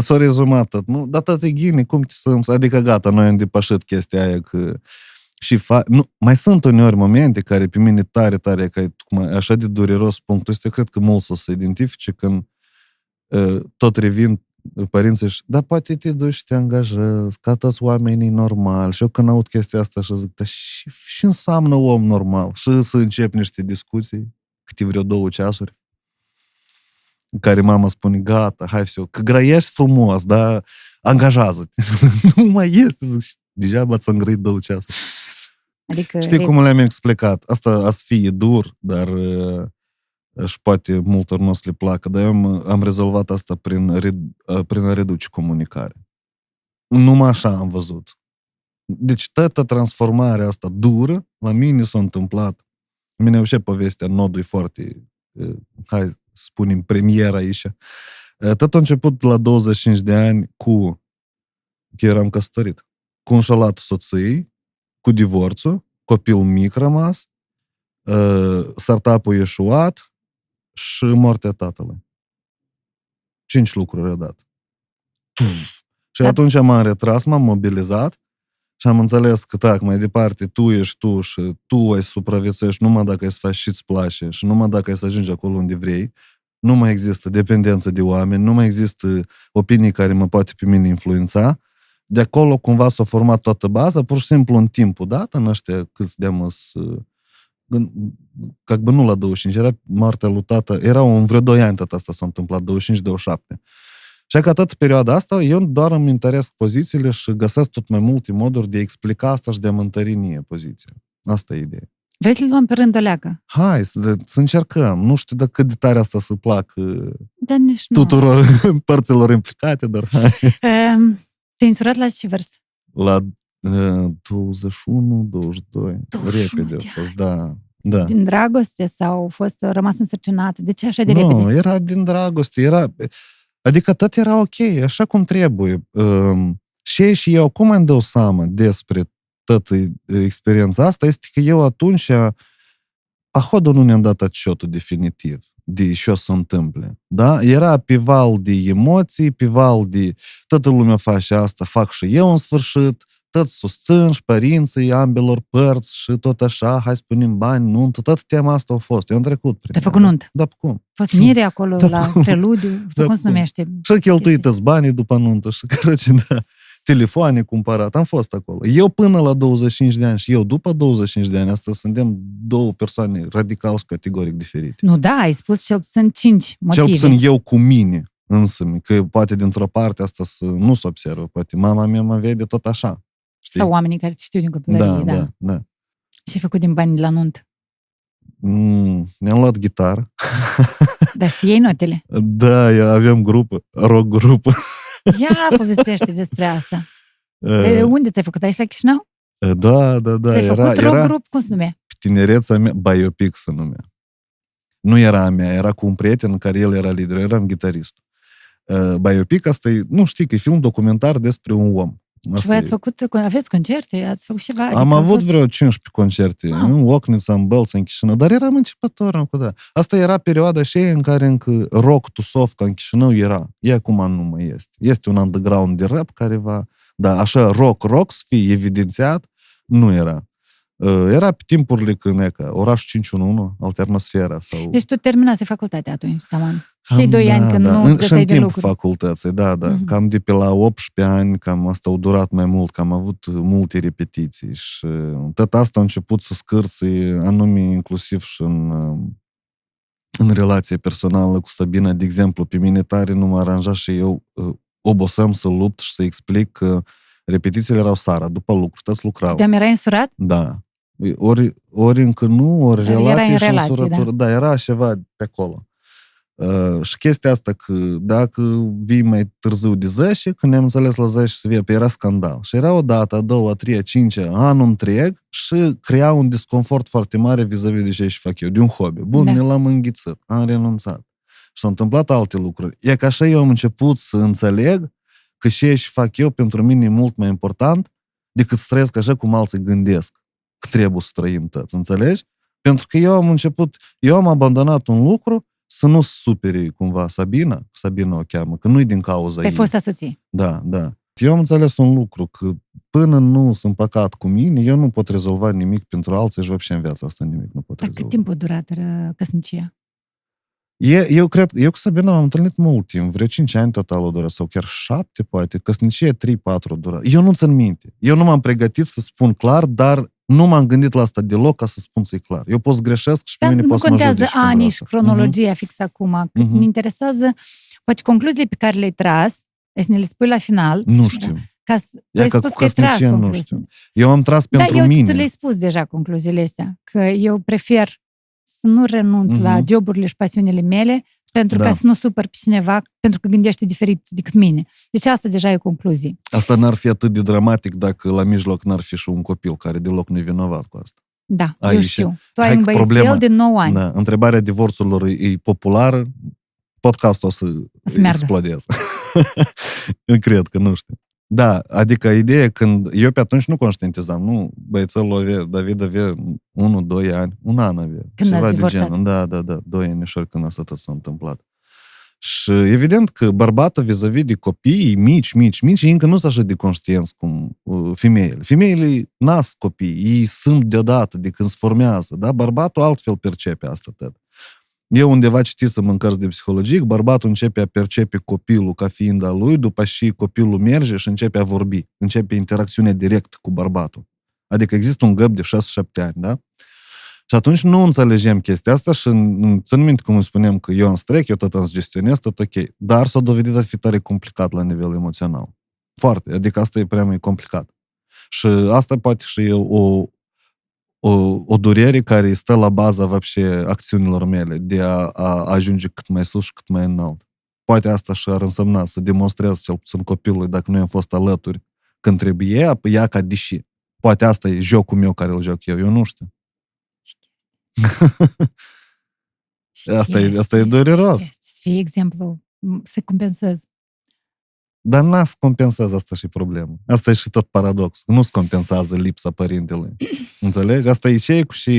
s-a rezumat tot. Nu, dar tot e ghine, cum te simți? Adică gata, noi am depășit chestia aia că... Nu, mai sunt uneori momente care pe mine tare, că e așa de dureros punctul ăsta, cred că mulți o să se identifice când tot revin părinții și da, poate te duci și te angajezi, că atâți oamenii normali. Și eu când aud chestia asta și zic, dar și înseamnă om normal? Și să încep niște discuții, câte vreo 2 ceasuri, în care mama spune, gata, hai fiu, că grăiești frumos, dar angajează-te. Nu mai este, zic, deja ați îngrăit 2 ceasuri. Adică știi cum le-am explicat? Asta a să fie dur, dar și poate multor nu o să le placă, dar eu am rezolvat asta prin a reduce comunicare. Numai așa am văzut. Deci toată transformarea asta dură, la mine s-a întâmplat. La mine ușe povestea, nodul e foarte, hai să spunem, premieră aici. Tot a început la 25 de ani cu că eram căsătorit. Cu înșelat soții, cu divorțul, copil mic rămas, startup-ul ieșuat și moartea tatălui. 5 lucruri au dat. Și atunci m-am retras, m-am mobilizat și am înțeles că, tac, mai departe, tu ești tu și tu ai să supraviețuiești numai dacă ai să faci și-ți place și numai dacă ai să ajungi acolo unde vrei. Nu mai există dependență de oameni, nu mai există opinii care mă poate pe mine influența. De acolo cumva s-a format toată baza, pur și simplu în timpul dat, în ăștia câți deamăs, căci nu la 25, era moartea lui tată, erau în vreo 2 ani tot asta s-a întâmplat, 25-27. Așa că atât perioada asta, eu doar îmi întăresc pozițiile și găsesc tot mai multe moduri de a explica asta și de a-mi întări mie poziția. Asta e ideea. Vrei să-l luăm pe rând o leagă? Hai, să încercăm. Nu știu dacă cât de tare asta să placă tuturor părților implicate, dar hai. Te-ai însurat la ce vârstă? La 21, 22. 21 repede a fost, da. Da. Din dragoste sau a fost rămas însărcinată? De ce așa de repede? Nu, era din dragoste. Adică tot era ok, așa cum trebuie. Și eu acum îmi dau seama despre toată experiența asta, este că eu atunci походу nu ne-am dat отчетul definitiv de ce se întâmple. Da? Era pe val de emoții, pe val de toată lumea face asta, fac și eu în sfârșit, tot susțin și părinții ambelor părți și tot așa, hai să punem bani, nuntă, toată tema asta a fost. Eu am trecut prin. Te-ai făcut nuntă? Da, cum? A fost mire acolo, da, la preludiu, da, cum se numește? Și cheltuită-ți banii după nuntă și cărăci, da. Telefoane cumpărat, am fost acolo. Eu până la 25 de ani și eu după 25 de ani, asta suntem două persoane radical și categoric diferite. Nu, da, ai spus cel puțin 5 motive. Cel puțin eu cu mine însumi, că poate dintr-o parte asta nu se observă, poate mama mea mă vede tot așa. Știi? Sau oamenii care te știu din copilărie, da. Da. Ce ai făcut din banii de la nuntă? Ne-am luat gitară. Dar știai notele? Da, aveam grupă, rock grupă. Ia, povestește despre asta. De unde ți-ai făcut? Aici la Chișinău? Da. Ți-ai făcut rock grup? Cum se numea? Tinereța mea, Biopic se numea. Nu era a mea, era cu un prieten în care el era lider, eu eram gitarist. Biopic, asta e, nu știi, că e film documentar despre un om. Asta și voi ați făcut, aveți concerte? Ați făcut ceva? Adică am avut vreo 15 concerte. Ah. În Ocnița, în Bălță, în Chișinău. Dar eram începător. Da. Asta era perioada aceea în care încă rock, tusovca în Chișinău era. E acum nu mai este. Este un underground de rap care va... Da, așa rock să fie evidențiat, nu era. Era pe timpurile când e ca orașul 511, Alternosfera sau... Deci tu terminase facultatea atunci, taman. Și 2 ani când nu găseai de lucru. Și în facultății, da. Uh-huh. Cam de pe la 18 ani, cam asta a durat mai mult, că am avut multe repetiții și tot asta a început să scârțe anume inclusiv și în relație personală cu Sabina. De exemplu, pe mine tare nu mă aranja și eu obosam să lupt și să explic că repetițiile erau sara, după lucru, toți lucrau. Te-am erai însurat? Da. Ori încă nu, ori relație și însurătură. Da, era ceva pe acolo. Și chestia asta că dacă vii mai târziu de 10, când ne-am înțeles la 10 să vie, era scandal. Și era o dată, a doua, a treia, a cincea, anul întreg și crea un disconfort foarte mare vis-a-vis de ce fac eu, de un hobby. Bun, da. Ne l-am înghițit, am renunțat. Și s-au întâmplat alte lucruri. E că așa eu am început să înțeleg că ce și fac eu pentru mine e mult mai important decât să trăiesc așa cum alții gândesc că trebuie să trăim toți, înțelegi? Pentru că eu am abandonat un lucru să nu supere cumva Sabina o cheamă, că nu-i din cauza ei. Te-ai fost asoție. Da. Eu am înțeles un lucru, că până nu sunt păcat cu mine, eu nu pot rezolva nimic pentru alții și vopșe în viața asta nimic nu pot rezolva. Dar cât timp a durat căsnicia? Eu cu Sabina am întâlnit mult timp, vreo 5 ani total o dură, sau chiar 7 poate, căsnicie 3-4 o dură. Eu nu țin minte. Eu nu m-am pregătit să spun clar, dar nu m-am gândit la asta deloc ca să spun să-i clar. Eu pot să greșesc și pe mine pot să mă joc. Nu contează anii și cronologia fix acum. Cât ne interesează, poate concluziile pe care le-ai tras, e să ne le spui la final. Nu știu. Ai spus că ai tras concluzii. Eu am tras pentru mine. Tu le-ai spus deja concluziile astea, că eu prefer să nu renunț la joburile și pasiunile mele pentru ca să nu supăr pe cineva pentru că gândește diferit decât mine. Deci asta deja e concluzie. Asta n-ar fi atât de dramatic dacă la mijloc n-ar fi și un copil care deloc nu e vinovat cu asta. Da, aici, eu știu. Tu ai un băiețel de 9 ani. Da, întrebarea divorțurilor e populară. Podcastul o să explodeze. Cred că nu știu. Da, adică ideea când... Eu pe atunci nu conștientizam, nu? Băiețelul avea, David avea 1-2 ani, un an avea. Când ați divorțat? Da, 2 anișori când asta tot s-a întâmplat. Și evident că bărbatul vis-a-vis de copii mici, ei încă nu sunt așa de conștienți cum femeile. Femeile nasc copii, ei sunt deodată de când se formează, da? Bărbatul altfel percepe asta tot. Eu undeva citisem în cărți de psihologic, bărbatul începe a percepe copilul ca fiind a lui, după și copilul merge și începe a vorbi. Începe interacțiunea directă cu bărbatul. Adică există un gap de 6-7 ani, da? Și atunci nu înțelegem chestia asta și țin minte cum îmi spuneam că eu îmi strec, eu tot îmi gestionez, tot ok. Dar s-a dovedit a fi tare complicat la nivel emoțional. Foarte. Adică asta e prea mai complicat. Și asta poate și e o durere care stă la baza вообще acțiunilor mele de a ajunge cât mai sus și cât mai înalt. Poate asta și ar însemna să demonstrez cel puțin copilului dacă nu i-am fost alături când trebuie, ia ca deși. Poate asta e jocul meu care îl joc eu nu știu. asta e dureros. Să fie exemplu, să compensez. Dar n-ați compensează, asta și problema. Asta e și tot paradox. Nu-ți compensează lipsa părintelui. Înțelegi? Asta e și,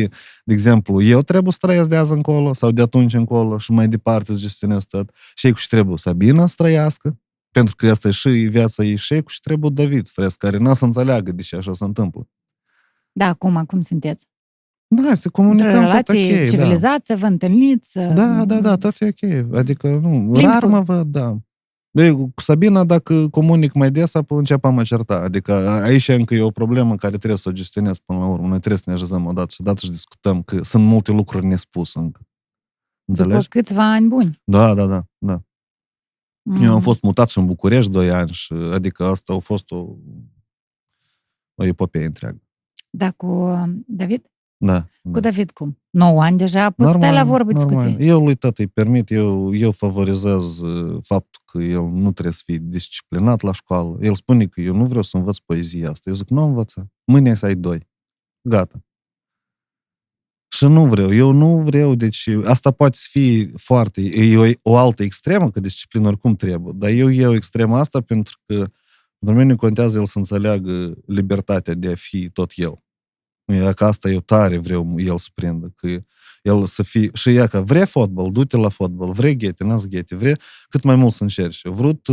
de exemplu, eu trebuie să trăiesc de azi încolo sau de atunci încolo și mai departe să gestionez tot. Și trebuie Sabina să trăiască, pentru că asta e și viața ei și trebuie David să trăiască, care n-a să înțeleagă de ce așa se întâmplă. Da, acum sunteți. Da, se comunicăm tot ok. Într-o relație civilizată, vă întâlniți. Da, tot e ok. Adică, rar mă văd, da. Cu Sabina, dacă comunic mai des, apoi începam a certa. Adică aici încă e o problemă care trebuie să o gestionez până la urmă. Noi trebuie să ne așezăm odată și discutăm că sunt multe lucruri nespus încă. Înțelegi? După câțiva ani buni. Da. Eu am fost mutat și în București 2 ani și adică asta a fost o epopee întreagă. Da, cu David? Da. Cu David cum? 9 ani deja, poți stai la vorbă discuții. Eu lui tată îi permit, eu favorizez faptul că el nu trebuie să fie disciplinat la școală. El spune că eu nu vreau să învăț poezia asta. Eu zic, nu învăța. Mâine să ai 2. Gata. Și eu nu vreau, deci asta poate fi foarte, e o altă extremă, că disciplina oricum trebuie, dar eu iau extrema asta pentru că în mine contează el să înțeleagă libertatea de a fi tot el. Ia că asta eu tare vreau el să prindă, că el să fie... Și ia că vrei fotbal, du-te la fotbal, vrei ghete, n-ați ghete, vrei cât mai mult să încerci. Eu vrut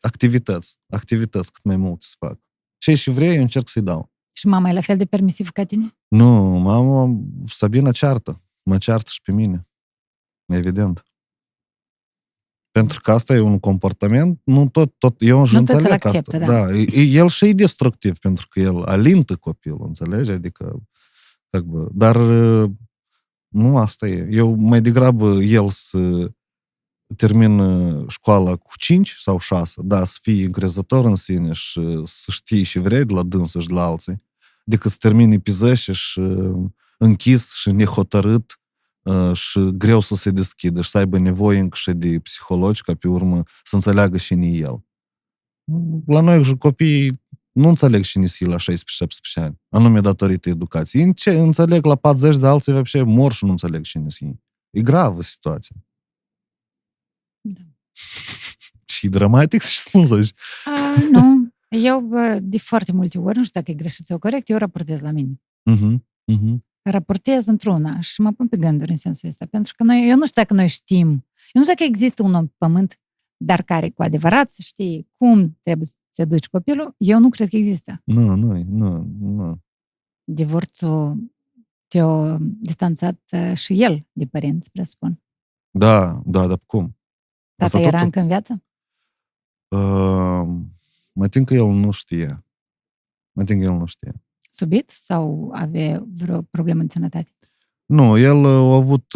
activități cât mai mult să fac. Și vrei, eu încerc să-i dau. Și mama e la fel de permisiv ca tine? Nu, mama, Sabina ceartă. Mă ceartă și pe mine. Evident. Pentru că asta e un comportament, nu tot eu își înțeleg acceptă, asta. Da. El și e destructiv, pentru că el alintă copilul, înțelegi? Adică, dar nu asta e. Eu mai degrabă el să termină școala cu 5 sau 6, dar să fii încrezător în sine și să știi și vrei de la dânsul și de la alții, decât să termini pe 10 și închis și nehotărât și greu să se deschidă și să aibă nevoie încă și de psihologi ca pe urmă să înțeleagă și ni el. La noi copiii nu înțeleg și ni la 16-17 ani, anume datorită educației. Înțeleg la 40 de alții, văpșe, mor și nu înțeleg și ni. E gravă situația. Da. Și dramatic și spun. Nu, eu de foarte multe ori, nu știu dacă e greșit sau corect, eu raportez la mine. Raportez într-una și mă pun pe gânduri în sensul ăsta, pentru că eu nu știu dacă noi știm, eu nu știu dacă există un om pe pământ, dar care cu adevărat să știe cum trebuie să duci copilul, eu nu cred că există. Nu. Divorțul te-a distanțat și el de părinți, presupun. Da, dar cum? Tata era încă în viață? Mă tin că el nu știe. Subit sau avea vreo problemă de sănătate? Nu, el a avut,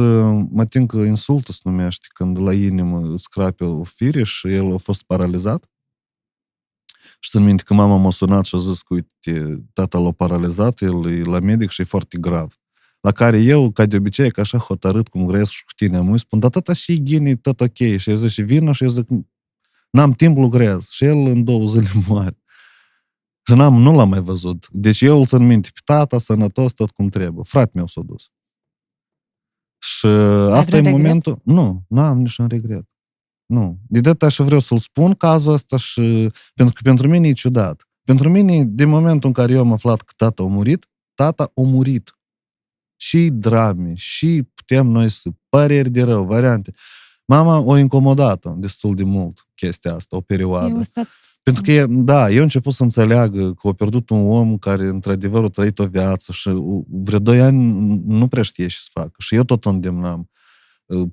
mă tin că insultul se numește, când la inimă scrape o fire și el a fost paralizat. Și țin minte că mama m-a sunat și a zis că, uite, tata l-a paralizat, el e la medic și e foarte grav. La care eu, ca de obicei, ca așa hotărât, cum grăiesc și cu tine, îi spun, dar tata și ghinii, tot ok. Și el zice, și vină, și eu zic, n-am timp, lucrez. Și el în 2 zile moare. Și nu l-am mai văzut. Deci eu îl țin minte pe tata, sănătos, tot cum trebuie. Fratele meu s-a dus. Și asta e momentul... Nu, n-am niciun regret. Nu. De data și vreau să-l spun cazul ăsta și... Pentru că pentru mine e ciudat. Pentru mine, din momentul în care eu am aflat că tata a murit. Și drame, și putem noi să păreri de rău, variante. Mama o incomodat-o destul de mult chestia asta, o perioadă. Pentru că, eu am început să înțeleagă că a pierdut un om care, într-adevăr, a trăit o viață și vreo 2 ani nu prea știe ce să facă. Și eu tot o îndemnam.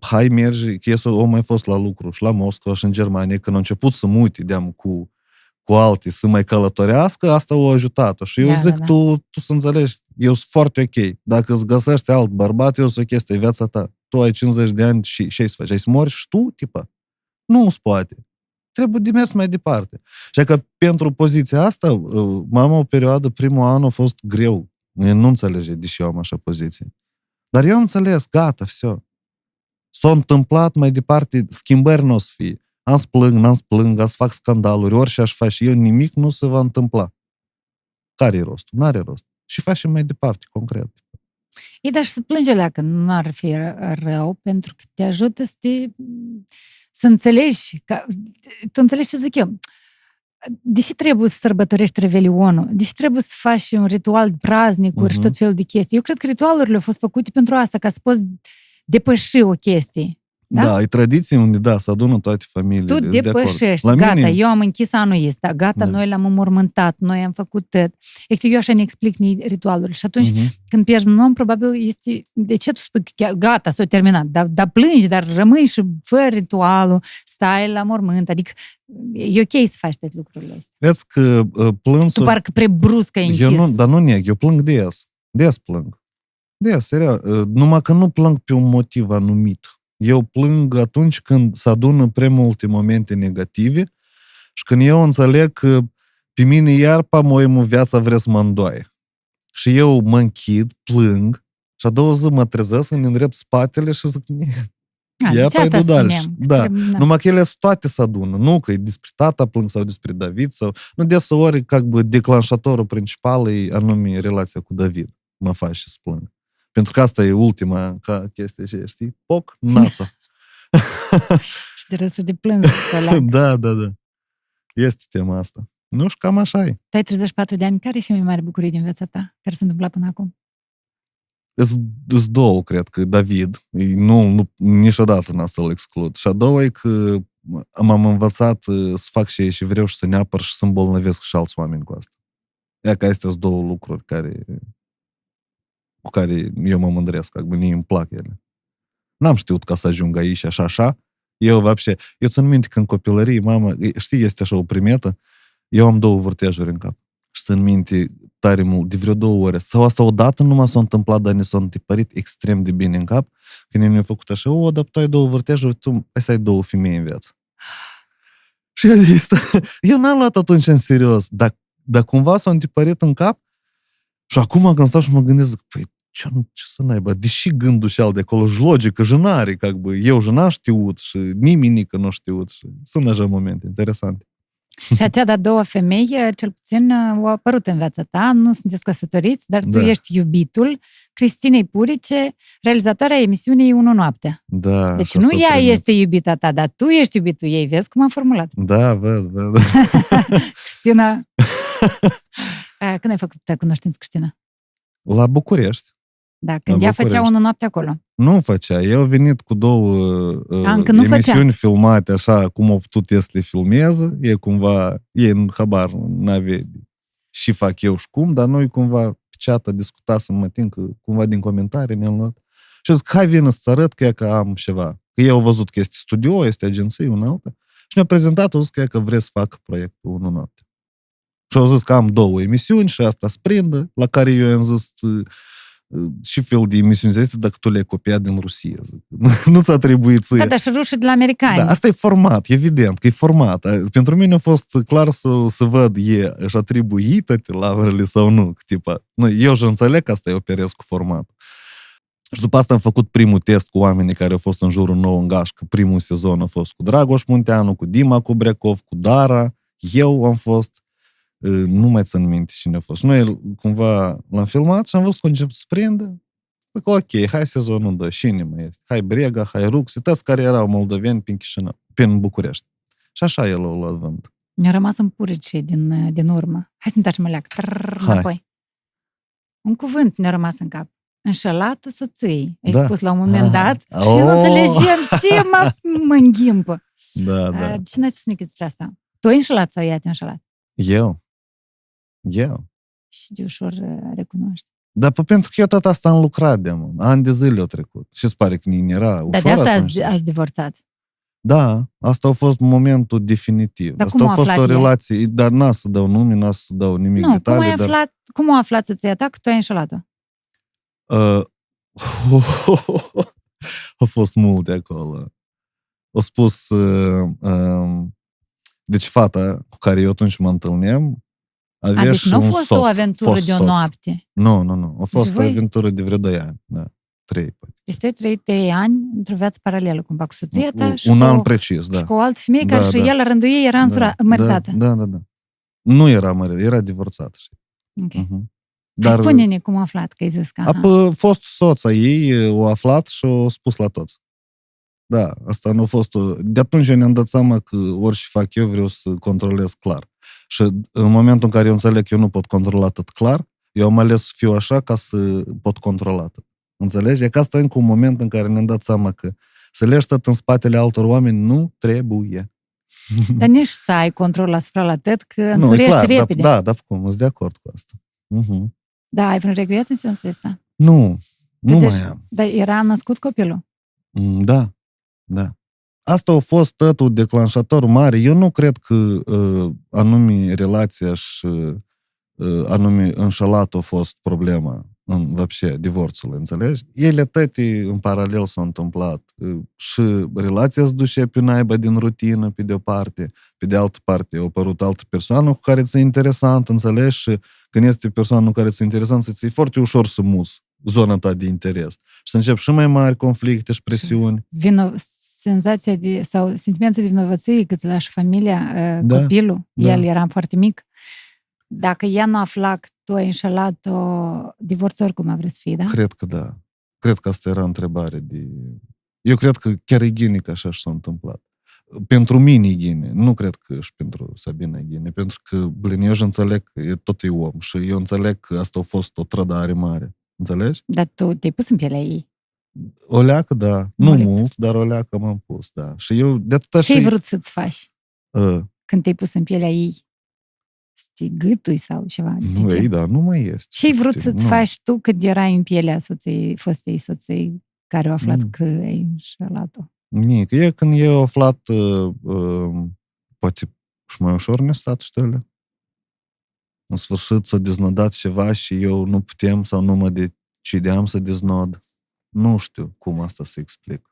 Hai, mergi, că eu mai fost la lucru și la Moscova și în Germania, când a început să mute, cu cu alții să mai călătorească, asta o ajutat-o. Și eu zic, tu să înțelegi, eu sunt foarte ok. Dacă îți găsești alt bărbat, eu sunt ok, asta e viața ta. Tu ai 50 de ani și ce ai să faci? Ai să mori și tu, tipă? Nu-ți poate. Trebuie de mers mai departe. Și că pentru poziția asta, mama o perioadă, primul an a fost greu. Eu nu înțelege, deși eu am așa poziție. Dar eu înțeles, gata, все. S-a întâmplat mai departe, schimbări nu o să fie. Am să plâng, n-am să plâng, am să fac scandaluri, orice aș face eu, nimic nu se va întâmpla. Care-i rostul? N-are rost. Și facem mai departe, concret. E, dar și să plânge alea că nu ar fi rău, pentru că te ajută să să înțelegi, că tu înțelegi ce zic eu. Deși trebuie să sărbătorești Revelionul, deși trebuie să faci un ritual de praznicuri și tot felul de chestii. Eu cred că ritualurile au fost făcute pentru asta, ca să poți depăși o chestie. Da, e tradiție unde, da, se adună toate familiile. Tu depășești, gata, eu am închis anul ăsta, gata, noi l-am înmormântat, noi am făcut tot. Eu așa ne explic ritualurile. Și atunci, când pierzi un om, probabil este, de ce tu spui, gata, s-a terminat, dar plângi, dar rămâi și fără ritualul, stai la mormânt, adică e ok să faci toate lucrurile astea. Vezi că plânsul... Tu parcă prebrusc ai închis. Dar nu neg, eu plâng des plâng. Des, serios, numai că nu plâng pe un motiv anumit. Eu plâng atunci când se adună prea multe momente negative și când eu înțeleg că pe mine iar pamoimul viața vrea să mă îndoaie. Și eu mă închid, plâng și a doua zi mă trezesc, îmi îndrept spatele și zic ia păi du. Da. Numai că ele toate se adună. Nu că e despre tata plâng sau despre David sau... Nu, deseori, declanșatorul principal e anume relația cu David. Mă fac și să plâng. Pentru că asta e ultima chestie și știi? Poc, nață. Și de restul de plâns. Da. Este tema asta. Nu știu, cam așa e. Tu ai 34 de ani. Care e și mai mare bucurie din viața ta? Care s-a întâmplat până acum? Sunt două, cred că. David. Nu, niciodată n-am să-l exclud. Și a doua e că m-am învățat să fac și vreau și să ne apăr și să îmbolnăvesc și alți oameni cu asta. Ia că astea sunt două lucruri cu care eu mă mândresc, că mie îmi plac ele. N-am știut ca să ajung aici așa. Eu țin minte că în copilărie, mama, știi, este așa o primetă, eu am două vârtejuri în cap. Și țin minte tare mult, de vreo două ore. Sau asta odată nu m-a întâmplat, dar ne s-a întipărit extrem de bine în cap, când ne-am făcut așa, dar tu ai două vârtejuri, tu ai să ai două femei în viață. Și eu n-am luat atunci în serios, dar cumva s-a întipărit în cap. Și acum când stau și mă gândesc, zic, păi, ce să naiba? Deși gândul și al de acolo, și logică, și n-are, eu și n-a știut, și nimenică n-a știut. Și sunt așa momente interesante. Și acea de-a doua femeie, cel puțin, a apărut în viața ta, nu sunteți căsătoriți, dar tu ești iubitul Cristinei Purice, realizatoarea emisiunii 1 Noaptea. Da. Deci nu ea este iubita ta, dar tu ești iubitul ei, vezi cum am formulat. Da, văd. Cristina... Când ai făcut cunoștință, Cristina? La București. Da, când ea făcea 1 Noapte acolo. Nu făcea. Eu am venit cu două emisiuni filmate așa, cum au putut ei să le filmeze. Ei cumva, ei habar n-avea și fac eu și cum, dar noi cumva pe ceata discutasem, mă tin că cumva din comentarii ne-am luat. Și zic, hai vină să-ți arăt că am ceva. Că ei au văzut că este studio, este agenție, una alta. Și ne-a prezentat, au zis că vreți să fac proiectul 1 Noapte. Și au zis că am două emisiuni și asta sprindă, la care eu am zis și fel de emisiuni zis, dacă tu le-ai copiat din Rusia. Nu ți-a trebuit să... Da, și rușii de la americani. Da, asta e format, evident că e format. Pentru mine a fost clar să văd e și atribuită lavrele sau nu. Tipa, eu și înțeleg că asta eu operez cu format. Și după asta am făcut primul test cu oamenii care au fost în jurul nou în gașcă. Primul sezon a fost cu Dragoș Munteanu, cu Dima Cubrecov, cu Dara. Eu am fost... Nu mai țin minte cine a fost. Noi cumva l-am filmat și am văzut că încep să prindă. Zic, ok, hai sezonul 2, cine mai este? Hai Brega, hai Rux, toți care erau moldoveni prin Chișinău, prin București. Și așa el a luat vânt. Mi-a rămas în Purice din urmă. Hai să ne tacem aleac. Înapoi. Un cuvânt ne-a rămas în cap. Înșelatul soției. Ai spus la un moment dat și nu înțelegem și mă înghimpă. Da. Cine ai spus nimic despre asta? Tu ai înșelat sau ea te-a înșelat? Eu. Și de ușor recunoști. Dar pentru că eu tot asta am lucrat de ani de zile au trecut. Și îți pare că nu era ușor. Dar de asta ați divorțat. Da, asta a fost momentul definitiv. Dar asta a fost o relație, dar n-a să dau nume, n-a să dau nimic detalii. Cum a aflat soția ta că tu ai înșelat-o? A fost multe acolo. A spus... deci fata cu care eu atunci mă întâlneam avea și un soț. Deci nu a fost o aventură de o noapte? Nu, nu, nu. A fost o aventură de vreo 2 ani, da. 3. Deci tu ai trăit 3 ani într-o viață paralelă, cumva, cu soția ta și un an precis, da. Și cu o altă femeie care și el, la rândul ei, era măritată. Da, da, da. Nu era măritată, era divorțată. Ok. Dar spune-ne cum a aflat că ai zis că... A fost soța ei, o aflat și o spus la toți. Da, asta nu a fost... De atunci ne-am dat seama că orice fac eu vreau să controlez clar. Și în momentul în care eu înțeleg că eu nu pot controla atât clar, eu am ales să fiu așa ca să pot controla atât. Înțelegi? E că asta e încă un moment în care ne-am dat seama că să lești tot în spatele altor oameni nu trebuie. Dar nici să ai control asupra la tăt, că însurești repede. Da, dar cum? Îți de acord cu asta. Da, ai vreun regret în sensul ăsta? Nu, nu mai am. Dar era născut copilul? Da, da. Asta a fost totul declanșator mare. Eu nu cred că anume relația și anume înșelat a fost problema. În, văbșe, divorțul, înțelegi? Ele tăti în paralel s-au întâmplat. Și relația se duce pe naiba din rutină, pe de-o parte, pe de altă parte, a apărut altă persoană cu care ți-e interesant, înțelegi? Și când este persoană cu care ți-e interesant, să ți-e foarte ușor să muți zona ta de interes. Și să încep și mai mari conflicte și presiuni. Senzația de, sau sentimentul de vinovăție că ți lași familia, copilul, el era foarte mic. Dacă ea nu afla că tu ai înșelat-o, divorț oricum a vrut să fie, da? Cred că da. Cred că asta era întrebare de... Eu cred că chiar e ghinic așa și s-a întâmplat. Pentru mine e ghine. Nu cred că și pentru Sabina e ghine. Pentru că, blin, eu și înțeleg că tot e om. Și eu înțeleg că asta a fost o trădare mare. Înțelegi? Dar tu te-ai pus în pielea ei. O leacă, da. Nu mult, dar o leacă m-am pus, da. Și eu de atâta... Ce-ai vrut să-ți faci când te-ai pus în pielea ei? Gâtui sau ceva. Nu, ei, da, nu mai este. Ce-ai vrut să-ți faci tu când erai în pielea soției, fostei soții care au aflat că ai înșelat-o? Nic, e când eu aflat poate și mai ușor ne-a stat ștele. În sfârșit s-a deznădat ceva și eu nu putem sau nu mă decideam să deznod. Nu știu cum asta să explic.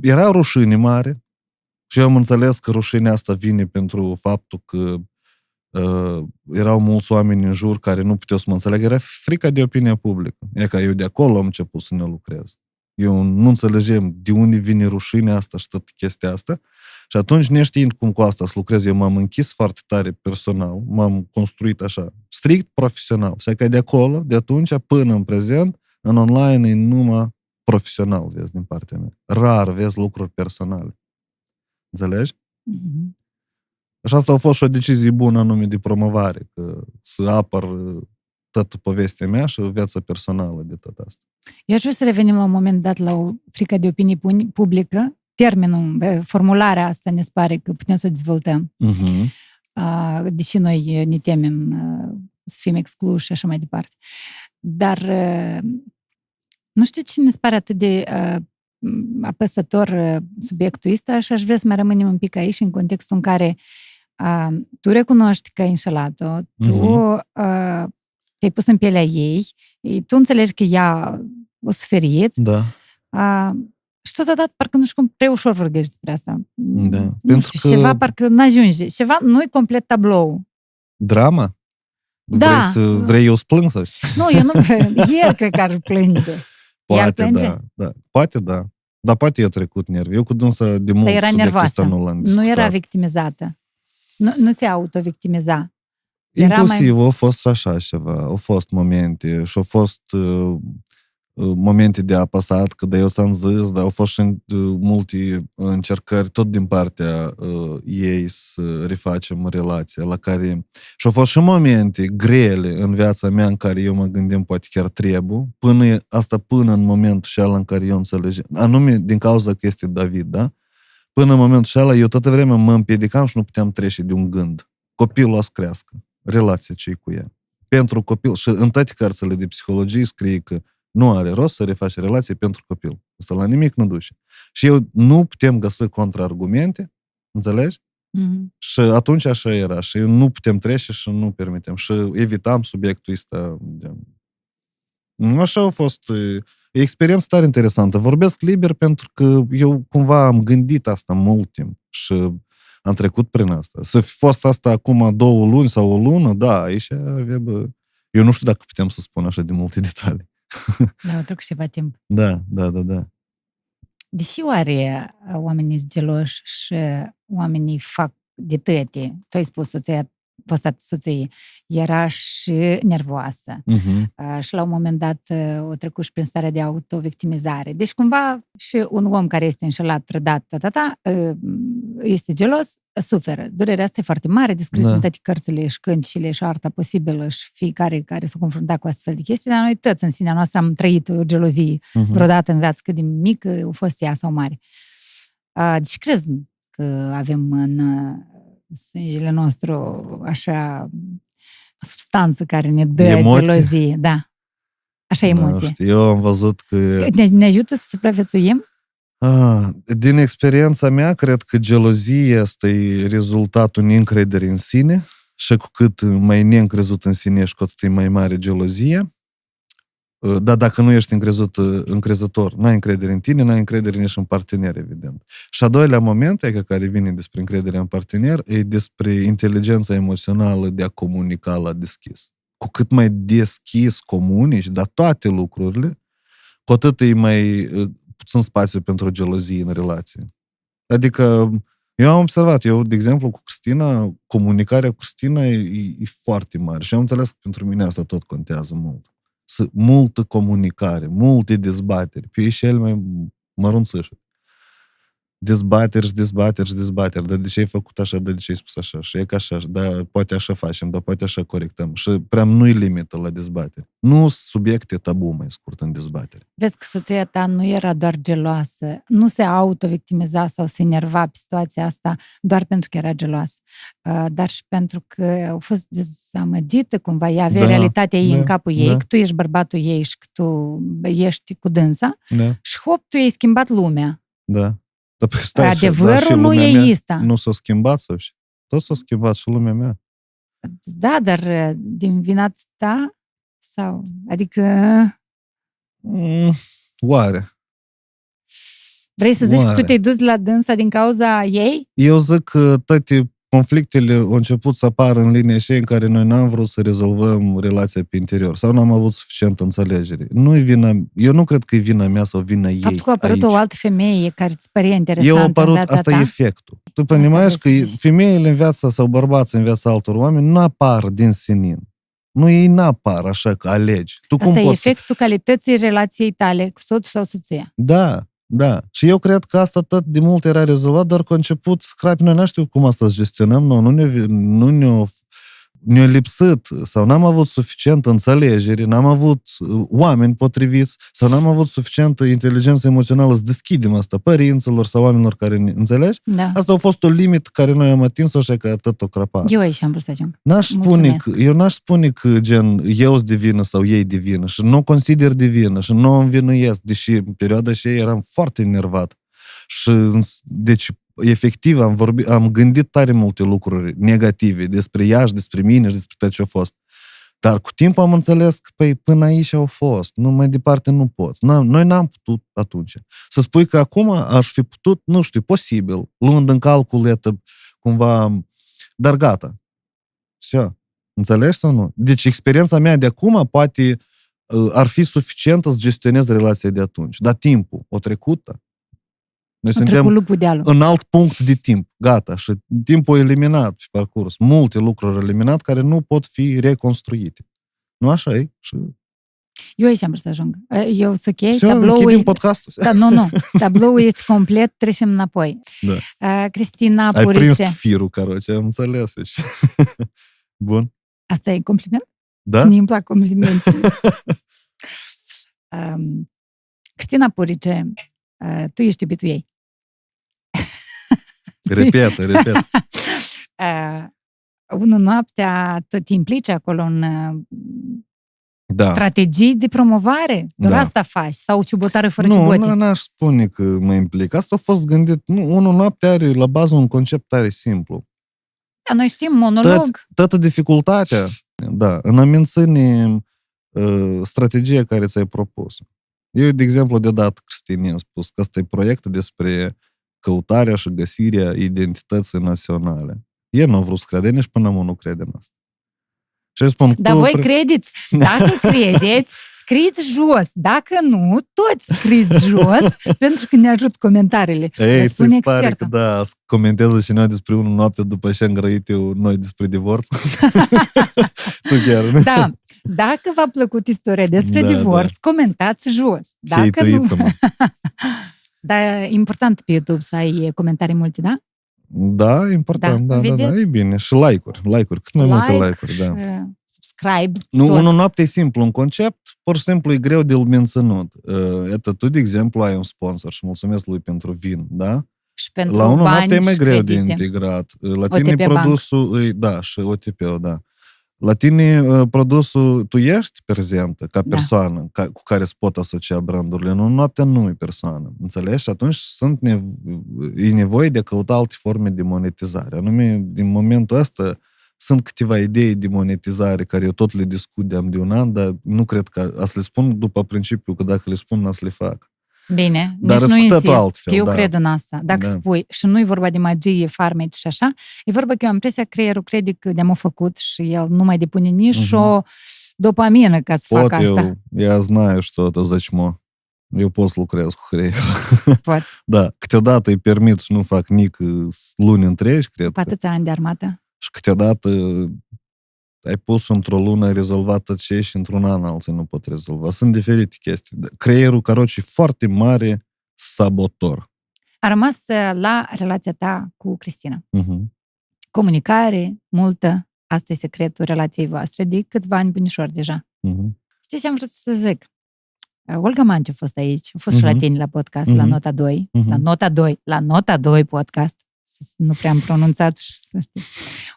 Era rușine mare. Și eu am înțeles că rușinea asta vine pentru faptul că erau mulți oameni în jur care nu puteau să mă înțeleg. Era frica de opinia publică. E că eu de acolo am început să ne lucrez. Eu nu înțelegem de unde vine rușinea asta și toată chestia asta. Și atunci, neștiind cum cu asta să lucrez, eu m-am închis foarte tare personal, m-am construit așa, strict profesional. Și că de acolo, de atunci, până în prezent, în online e numai profesional, vezi, din partea mea. Rar vezi lucruri personale. Înțelegi? Și asta a fost și o decizie bună anume de promovare, că să apăr toată povestea mea și viața personală de tot asta. Eu aș vrea să revenim la un moment dat la o frică de opinie publică. Termenul, formularea asta ne pare că putem să o dezvoltăm. Deși noi ne temem să fim excluși și așa mai departe. Dar nu știu ce ne pare atât de... apăsător subiectul ăsta și aș vrea să mai rămânem un pic aici în contextul în care tu recunoști că ai înșelat-o, tu te-ai pus în pielea ei, tu înțelegi că ea a suferit și totodată parcă nu știu cum prea ușor vorbești despre asta. Da. Pentru știu, că... Ceva parcă nu ajunge, ceva nu-i complet tablou. Drama? Da. Vrei eu să plâng sau știu? Nu, eu nu el cred că ar plânge. Poate da, da, poate da. Dar poate i-a trecut nervi. Eu cu dânsă de mult subiectul ăsta nu l-am discutat. Nu era victimizată. Nu se auto-victimiza. Inclusiv mai... a fost așa ceva. Au fost momente și au fost momente de apăsat, că da, eu ți-am zis, dar au fost și multe încercări tot din partea ei să refacem relația la care... Și au fost și momente grele în viața mea în care eu mă gândeam poate chiar trebuie, până în momentul și ala în care eu înțelegeam, anume din cauza că este David, da? Până în momentul și ala eu toată vremea mă împiedicam și nu puteam trece de un gând. Copilul o să crească. Relația ce-i cu ea. Pentru copil. Și în toate cărțile de psihologie scrie că nu are rost să refaci relații pentru copil. Asta la nimic nu duce. Și eu nu putem găsi contraargumente, înțelegi? Mm-hmm. Și atunci așa era. Și nu putem trece și nu permitem. Și evitam subiectul ăsta. Așa a fost. E experiență tare interesantă. Vorbesc liber pentru că eu cumva am gândit asta mult timp și am trecut prin asta. Să fi fost asta acum 2 luni sau 1 lună, da, aici avea, bă, eu nu știu dacă putem să spun așa de multe detalii. Da, o truc ceva timp. Da. Deși oare oamenii sunt geloși și oamenii fac de tăte, tu ai spus, soția, fosta soție, era și nervoasă. Uh-huh. Și la un moment dat o trecut și prin starea de autovictimizare. Deci cumva și un om care este înșelat, trădat, este gelos, suferă. Durerea asta e foarte mare, descris în toate cărțile și cântile și arta posibilă și fiecare care s-a confruntat cu astfel de chestii, dar noi toți în sinea noastră am trăit o gelozie vreodată în viață, cât de mică a fost ea sau mare. Deci crezi că avem în sângele nostru așa substanță care ne dă gelozie. Da. Așa emoție. Da, eu am văzut că... Ne ajută să supraviețuim? Din experiența mea, cred că gelozia este rezultatul neîncrederii în sine și cu cât mai neîncrezut în sine ești, cu atât e mai mare gelozie. Dar dacă nu ești încrezător, n-ai încredere în tine, n-ai încredere nici în partener, evident. Și a doilea moment, care vine despre încrederea în partener, e despre inteligența emoțională de a comunica la deschis. Cu cât mai deschis comunici, dar toate lucrurile, cu atât e mai puțin spațiu pentru gelozie în relație. Adică, eu am observat, de exemplu, cu Cristina, comunicarea cu Cristina e foarte mare și am înțeles că pentru mine asta tot contează mult. Multă comunicare, multe dezbateri. Pe el mai mărunțășuri. Dezbateri. Dar de ce ai făcut așa, dar de ce ai spus așa? Și e ca așa, dar poate așa facem, dar poate așa corectăm. Și prea nu-i limită la dezbateri. Nu subiecte tabu, mai scurt, în dezbateri. Vezi că soția ta nu era doar geloasă, nu se autovictimiza sau se enerva pe situația asta doar pentru că era geloasă, dar și pentru că a fost dezamăgită cumva. Ea avea realitatea ei în capul ei, că tu ești bărbatul ei și că tu ești cu dânsa și hop, tu i-ai schimbat lumea. Da. Stai, adevărul nu e ăsta. Nu s-a schimbat sau și? Tot s-a schimbat și lumea mea. Da, dar din vina ta? Sau? Adică... Oare? Vrei să zici că tu te-ai dus la dânsa din cauza ei? Eu zic că toate conflictele au început să apară în linia și în care noi n-am vrut să rezolvăm relația pe interior sau n-am avut suficientă înțelegere. Nu-i vina, eu nu cred că e vina mea sau vina ei. Faptul că a apărut aici o altă femeie care îți părea interesantă în viața asta ta? E efectul. Tu pănimași că femeile în viața sau bărbații în viața altor oameni nu apar din senin. Nu, ei n-apar așa că alegi. Tu asta cum e efectul calității relației tale cu soțul sau soția. Da. Da. Și eu cred că asta tot de mult era rezolvat, doar că a început scrapi. Noi nu știu cum asta să gestionăm, nu ne-a lipsit sau n-am avut suficientă înțelegere, n-am avut oameni potriviți sau n-am avut suficientă inteligență emoțională să deschidem asta părinților sau oamenilor care ne înțelegi. Da. Asta a fost o limită care noi am atins-o și că atât o crăpa. Eu aici am vrut să ajung. Eu n-aș spune că gen eu sunt divină sau ei divină și nu consider divină și nu învinuiesc, deși în perioada aceea eram foarte enervat. Și deci efectiv am gândit tare multe lucruri negative despre ea și despre mine și despre tot ce a fost. Dar cu timpul am înțeles că până aici au fost, nu mai departe nu poți. Noi n-am putut atunci. Să spui că acum aș fi putut, nu știu, posibil, luând în calcul cumva, dar gata. Așa. Înțelegi sau nu? Deci experiența mea de acum poate ar fi suficientă să gestionez relația de atunci. Dar timpul o trecută. Noi suntem în alt punct de timp. Gata. Și timpul eliminat pe parcurs. Multe lucruri eliminat care nu pot fi reconstruite. Nu așa e? Și... Eu aici am vrut să ajung. Eu sunt ok. Tabloul e... podcastul. Da, nu. Tabloul este complet. Trecem înapoi. Da. Cristina Purice. Ai prins firul, caroce. Am înțeles. Bun. Asta e compliment? Da. Mie îmi plac complimentele. Cristina Purice, tu ești iubitul ei. Repet. 1 noaptea, tu te implici acolo în Da. Strategii de promovare? Doar da. Asta faci? Sau ciubotară fără ciubote? Nu, n-aș spune că mă implic. Asta a fost gândit. Nu, 1 Noaptea are la bază un concept tare simplu. Da, noi știm, monolog. Toată dificultatea, da, în a menține strategia care ți-ai propus. Eu, de exemplu, de dat Cristina am spus că ăsta e proiect despre căutarea și găsirea identității naționale. Eu nu am vrut să crede nici până acum nu crede în asta. Și spun, dar voi credeți? Dacă credeți, scriți jos. Dacă nu, toți scriți jos, pentru că ne ajut comentariile. Ei, ți-ți pare că da, comentează cineva despre 1 Noapte după ce am grăit eu noi despre divorț? Tu chiar, nu? Da. Dacă v-a plăcut istoria despre divorț, comentați jos. Dacă nu... Dar e important pe YouTube să ai comentarii multe, da? Da, e important, da, e bine. Și like-uri, cât mai multe like-uri, da. Subscribe, nu, tot. 1 Noapte e simplu, un concept, pur și simplu e greu de-l menținut. Iată, tu, de exemplu, ai un sponsor și mulțumesc lui pentru vin, da? Și pentru la 1 Noapte e mai greu de integrat. La tine OTP produsul, Bank. Da, și OTP-ul, da. La tine produsul, tu ești prezentă ca persoană cu care se pot asocia brandurile. În 1 Noaptea nu e persoană, înțelegi? Și atunci e nevoie de a căuta alte forme de monetizare. Anume, din momentul ăsta, sunt câteva idei de monetizare care eu tot le discut de un an, dar nu cred că a să le spun după principiu, că dacă le spun, n-a să le fac. Bine, dar nici nu insist, altfel, că eu cred în asta. Dacă spui, și nu e vorba de magie, farmeci și așa, e vorba că eu am impresia că creierul crede că de-am făcut și el nu mai depune nici o dopamină ca să fac asta. Pot eu, знаю, что это за чмо. Eu pot să lucrez cu creierul. Poți. Da, câteodată îi permit și nu fac nic luni întregi, cred. Atâția ani de armată. Și câteodată ai pus într-o lună, ai rezolvat ce și într-un an alții nu pot rezolva. Sunt diferite chestii. Creierul, caroci, e foarte mare sabotor. A rămas la relația ta cu Cristina. Comunicare, multă, asta e secretul relației voastre de câțiva ani bunișori deja. Știi ce am vrut să zic? Olga Mancio a fost aici, a fost și la tine la podcast, la Nota 2, la Nota 2 podcast. Nu prea am pronunțat și să știi.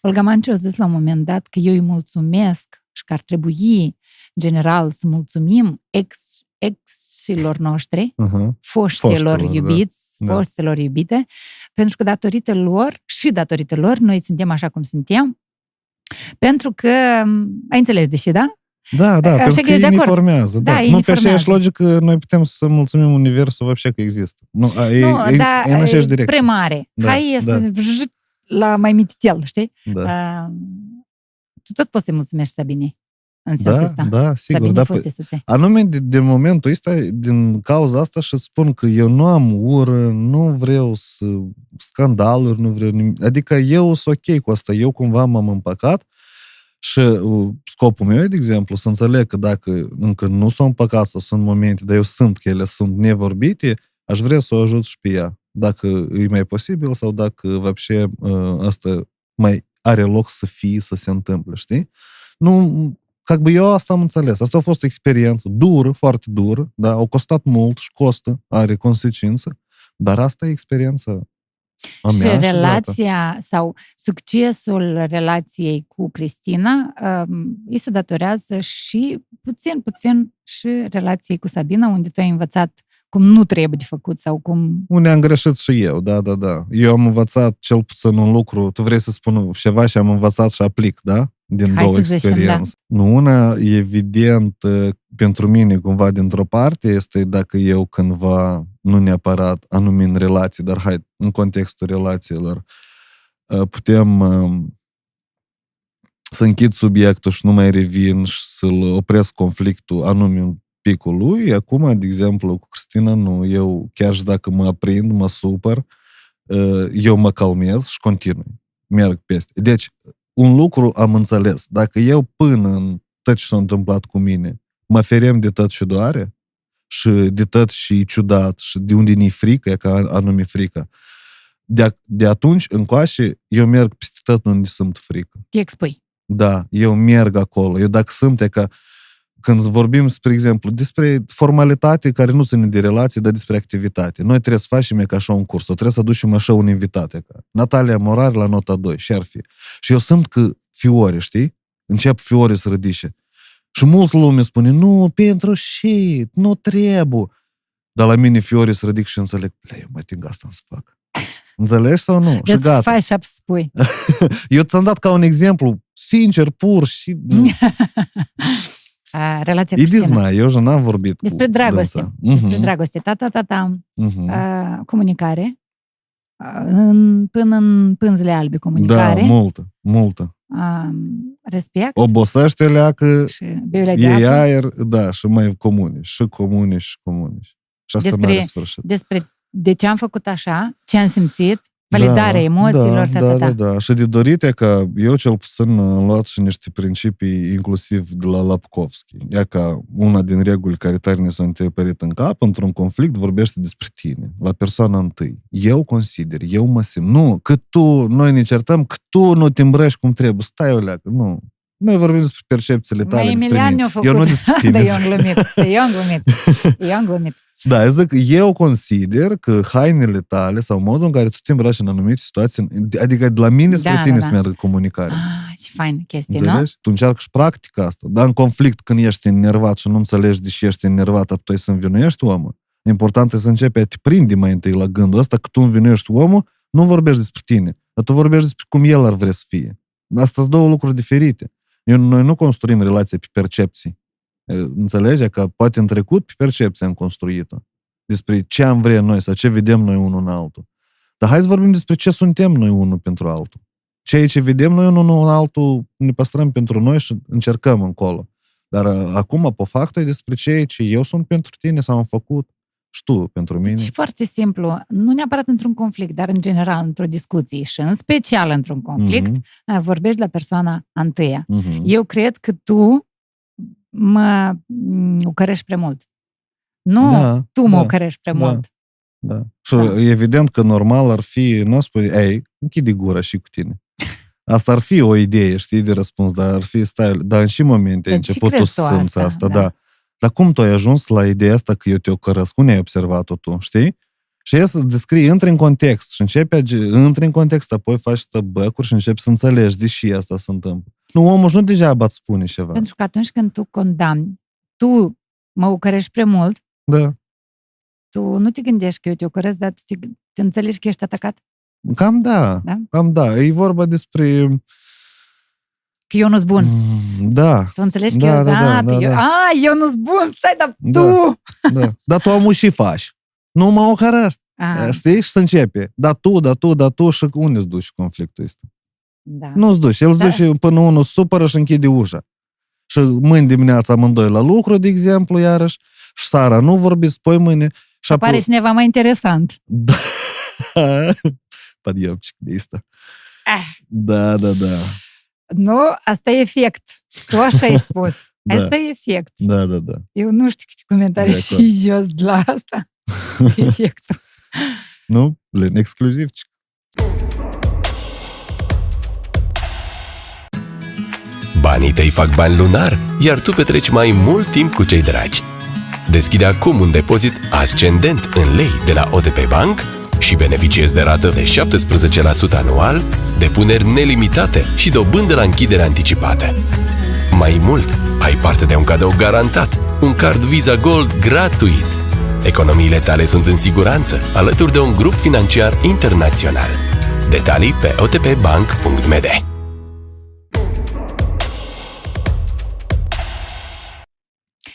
Olga Mancio a zis la un moment dat că eu îi mulțumesc și că ar trebui, în general, să mulțumim exilor noștri, foștilor iubiți, foștilor iubite, pentru că datorită lor și datorită lor noi suntem așa cum suntem, pentru că, ai înțeles deși, da? Da, da, pentru că ei ne formează. Da, nu pe aceeași logică noi putem să mulțumim universul că există. Nu, dar e premare. Hai să... la mai mititel, știi? Da. Tu tot poți să-i mulțumești Sabinei în sensul ăsta. Da, sigur. Da, anume, din momentul ăsta, din cauza asta și spun că eu nu am ură, nu vreau să scandaluri, nu vreau nimic. Adică eu sunt ok cu asta. Eu cumva m-am împăcat și scopul meu, de exemplu, să înțeleg că dacă încă nu sunt împăcat sau sunt momente, dar eu sunt că ele sunt nevorbite, aș vrea să o ajut și pe ea. Dacă e mai posibil sau dacă вообще, asta mai are loc să fie, să se întâmple, știi? Nu, eu asta am înțeles. Asta a fost o experiență dură, foarte dură, da? A costat mult și costă, are consecință, dar asta e experiența a mea. Și relația sau succesul relației cu Cristina îi se datorează și puțin și relației cu Sabina, unde tu ai învățat cum nu trebuie de făcut sau cum... Unde am greșit și eu, da. Eu am învățat cel puțin un lucru, tu vrei să spun ceva și am învățat și aplic, da? Din două experiențe. Da. Una, evident, pentru mine, cumva, dintr-o parte, este dacă eu cândva, nu neapărat anume în relații, dar hai, în contextul relațiilor, putem să închid subiectul și nu mai revin și să-l opresc conflictul anume cu lui. Acum, de exemplu, cu Cristina, nu. Eu, chiar și dacă mă aprind, mă supăr, eu mă calmez și continui. Merg peste. Deci, un lucru am înțeles. Dacă eu până în tot ce s-a întâmplat cu mine, mă ferem de tot și doare și de tot și ciudat și de unde ne-i frică, ca anume frică, de atunci încoace, eu merg peste tot unde sunt frică. Te expui. Da, eu merg acolo. Eu dacă sunt că când vorbim, spre exemplu, despre formalitate care nu ține de relație, dar despre activitate. Noi trebuie să facem ca așa un curs, trebuie să aducem așa un invitat, ca Natalia Morari la Nota 2, și ar fi. Și eu simt că fiore, știi? Încep fiore să rădișe. Și mulți lume spune, nu, pentru shit, nu trebuie. Dar la mine fiori se ridic și înțeleg, eu mă ating asta să fac. Înțelegi sau nu? Eu îți faci și spui. Eu ți-am dat ca un exemplu, sincer, pur și... Relația cu Cristina. Eu și n-am vorbit despre dragoste. Despre dragoste. Comunicare. Până în pânzele albe comunicare. Da, multă, multă. Respect. Obosește leacă, e aer, da, și mai comunici, și comunici, și comunici. Și asta mai sfârșit. Despre de ce am făcut așa, ce am simțit, validarea emoțiilor, da. Și de dorit e că eu cel puțin am luat și niște principii inclusiv de la Lapkovski. E ca una din reguli care tare ne s-a întreperit în cap, într-un conflict vorbește despre tine, la persoana întâi. Eu consider, eu mă simt. Nu, că tu, noi ne certăm, că tu nu te îmbrăști cum trebuie. Stai o leacă, nu. Noi vorbim despre percepțiile tale, despre mine. Emilian ne-a făcut. Eu nu despre tine. Eu am glumit. Da, eu zic, eu consider că hainele tale sau modul în care tu te îmbraci în anumite situații, adică de la mine spre tine să meargă comunicare. Ce faină chestie, nu? Tu încearcă și practica asta. Dar în conflict, când ești enervat și nu înțelegi de ce ești enervat, apoi să învinuiești omul. Important e să începi a te prinde mai întâi la gândul ăsta că tu învinuiești omul, nu vorbești despre tine, dar tu vorbești despre cum el ar vrea să fie. Asta sunt două lucruri diferite. Noi nu construim relații pe percepții. Înțelege că poate în trecut pe percepție am construit-o. Despre ce am vrea noi sau ce vedem noi unul în altul. Dar hai să vorbim despre ce suntem noi unul pentru altul. Ceea ce vedem noi unul în altul ne păstrăm pentru noi și încercăm încolo. Dar acum, pe fapt, e despre ceea ce eu sunt pentru tine sau am făcut și tu pentru mine. Și foarte simplu, nu neapărat într-un conflict, dar în general într-o discuție și în special într-un conflict, vorbești la persoana întâia. Eu cred că tu mă ocărești prea mult. Nu, tu mă ocărești prea mult. Da. Și evident că normal ar fi, nu spui, ei, închide gura și cu tine. Asta ar fi o idee, știi, de răspuns, dar ar fi, stai, dar în și momente ai început tu să simți asta, da. Dar cum tu ai ajuns la ideea asta că eu te ocărăsc? Unde ai observat-o tu, știi? Și e să descrii, intri în context și apoi faci stăbăcuri și începi să înțelegi de ce asta se întâmplă. Nu, omul nu degeaba îți spune ceva. Pentru că atunci când tu condamni, tu mă ocărești prea mult, tu nu te gândești că eu te ocăresc, dar tu te înțelegi că ești atacat? Cam da. E vorba despre... Că eu nu-s bun. Tu înțelegi că eu nu-s bun, stai, dar tu... Dar tu omul și faci. Nu mă ocărăști. Știi? Și se începe. Da tu și unde îți duci conflictul ăsta? Nu-ți duci. El îți duce până unul supără și închide ușa. Și mâine dimineața amândoi la lucru, de exemplu, iarăși, și Sara nu vorbiți, poi mâine... Și apare cineva mai interesant. Pădiopcic de asta. Da. Nu, asta e efect. Tu așa ai spus. Asta e efect. Da. Eu nu știu câte comentarii și jos de la asta. Efectul. Nu, blin, exclusivcic. Banii tăi fac bani lunar, iar tu petreci mai mult timp cu cei dragi. Deschide acum un depozit ascendent în lei de la OTP Bank și beneficiezi de rată de 17% anual, depuneri nelimitate și dobândă la închidere anticipată. Mai mult, ai parte de un cadou garantat, un card Visa Gold gratuit. Economiile tale sunt în siguranță, alături de un grup financiar internațional. Detalii pe otpbank.md.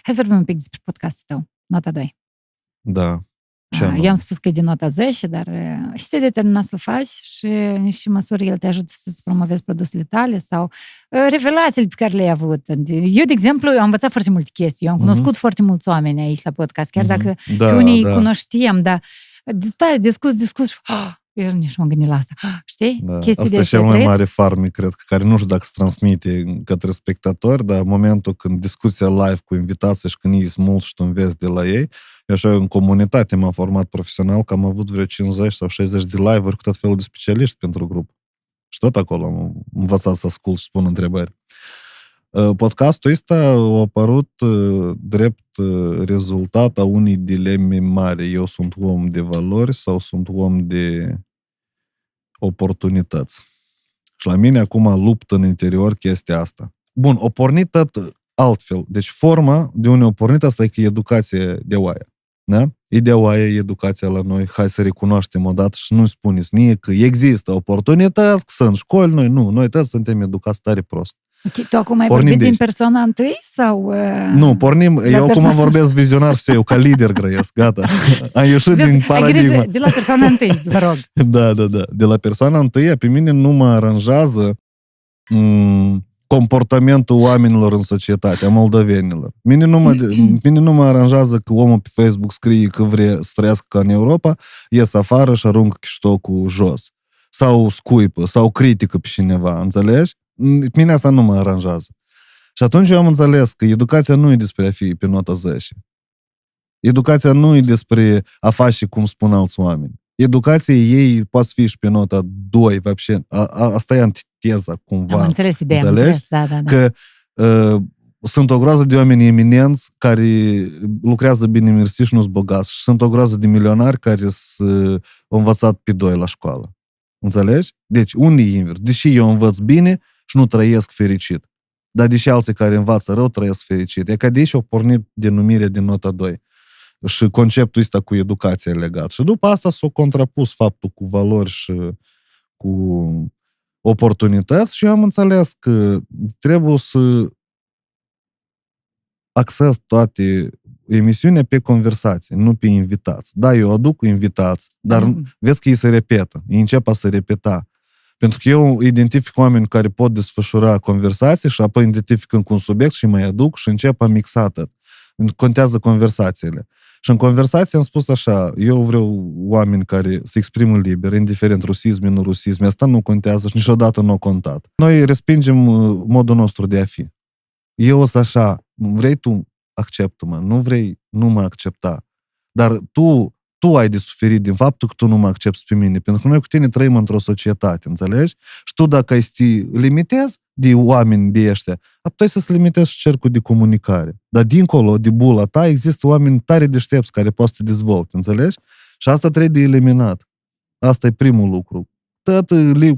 Hai să vorbim un pic despre podcastul tău, Nota 2. Da. Eu am spus că e din Nota 10, dar și te determina să faci și în ce măsură el te ajută să-ți promovezi produsele tale sau revelațiile pe care le-ai avut. Eu, de exemplu, am învățat foarte multe chestii. Eu am cunoscut foarte mulți oameni aici la podcast, chiar dacă unii îi cunoșteam, dar stai, discuți, eu nici nu m-am gândit la asta. Știi? Da. Asta e cel mai mare farmec, cred că, care nu știu dacă se transmite către spectatori, dar în momentul când discuția live cu invitații și când ei sunt mulți și tu înveți de la ei, eu așa în comunitate m-am format profesional că am avut vreo 50 sau 60 de live-uri cu tot felul de specialiști pentru grup. Și tot acolo am învățat să ascult și spun întrebări. Podcastul ăsta a apărut drept rezultat a unei dileme mari. Eu sunt om de valori sau sunt om de oportunități? Și la mine acum luptă în interior chestia asta. Bun, o pornit tot altfel. Deci forma de unde au pornit asta e că educație de oaia. Da? Ideea e educația la noi, hai să recunoaștem odată și nu spuneți nici că există oportunități, că sunt școli, noi nu, noi toți suntem educați tare prost. Okay, tu acum ai vorbit din persoana întâi sau... Nu, pornim, eu persoana... acum vorbesc vizionar, eu ca lider grăiesc, gata, am ieșit din paradigma. De la persoana întâi, vă rog. Da, de la persoana întâi, pe mine nu mă aranjează comportamentul oamenilor în societatea, moldovenilor. Mine nu mă aranjează că omul pe Facebook scrie că vrea să trăiască ca în Europa, ies afară și aruncă chiștocul jos. Sau scuipă, sau critică pe cineva, înțelegi? Mine asta nu mă aranjează. Și atunci eu am înțeles că educația nu e despre a fi pe nota 10. Educația nu e despre a face cum spun alți oameni. Educația ei poate fi și pe nota 2, asta e antiteza cumva. Am înțeles ideea, înțelegi? Că sunt o groază de oameni eminenți care lucrează bine mersi și nu-s bogați. Și sunt o groază de milionari care s-au învățat pe 2 la școală. Înțelegi? Deci, unde e invers? Deși eu învăț bine și nu trăiesc fericit. Dar deși alții care învață rău trăiesc fericit. E ca de aici au pornit denumirea din nota 2. Și conceptul ăsta cu educație legat. Și după asta s-a contrapus faptul cu valori și cu oportunități și eu am înțeles că trebuie să accesez toate emisiunea pe conversații, nu pe invitați. Da, eu aduc invitați, dar vezi că ei se repetă, ei încep să repeta. Pentru că eu identific oameni care pot desfășura conversații și apoi identific încă un subiect și mai aduc și încep a mixa atât. Contează conversațiile. Și în conversație am spus așa, eu vreau oameni care se exprimă liber, indiferent rusism, nu rusism, asta nu contează și niciodată nu a contat. Noi respingem modul nostru de a fi. Eu o să așa, vrei tu, acceptă-mă, nu vrei, nu mă accepta. Dar tu ai de suferit din faptul că tu nu mă accepți pe mine, pentru că noi cu tine trăim într-o societate, înțelegi? Și tu dacă ai să te limitezi de oameni de ăștia, apoi să-ți limitezi cercul de comunicare. Dar dincolo de bula ta există oameni tare deștepți care pot să te dezvolte, înțelegi? Și asta trebuie de eliminat. Asta e primul lucru. Tot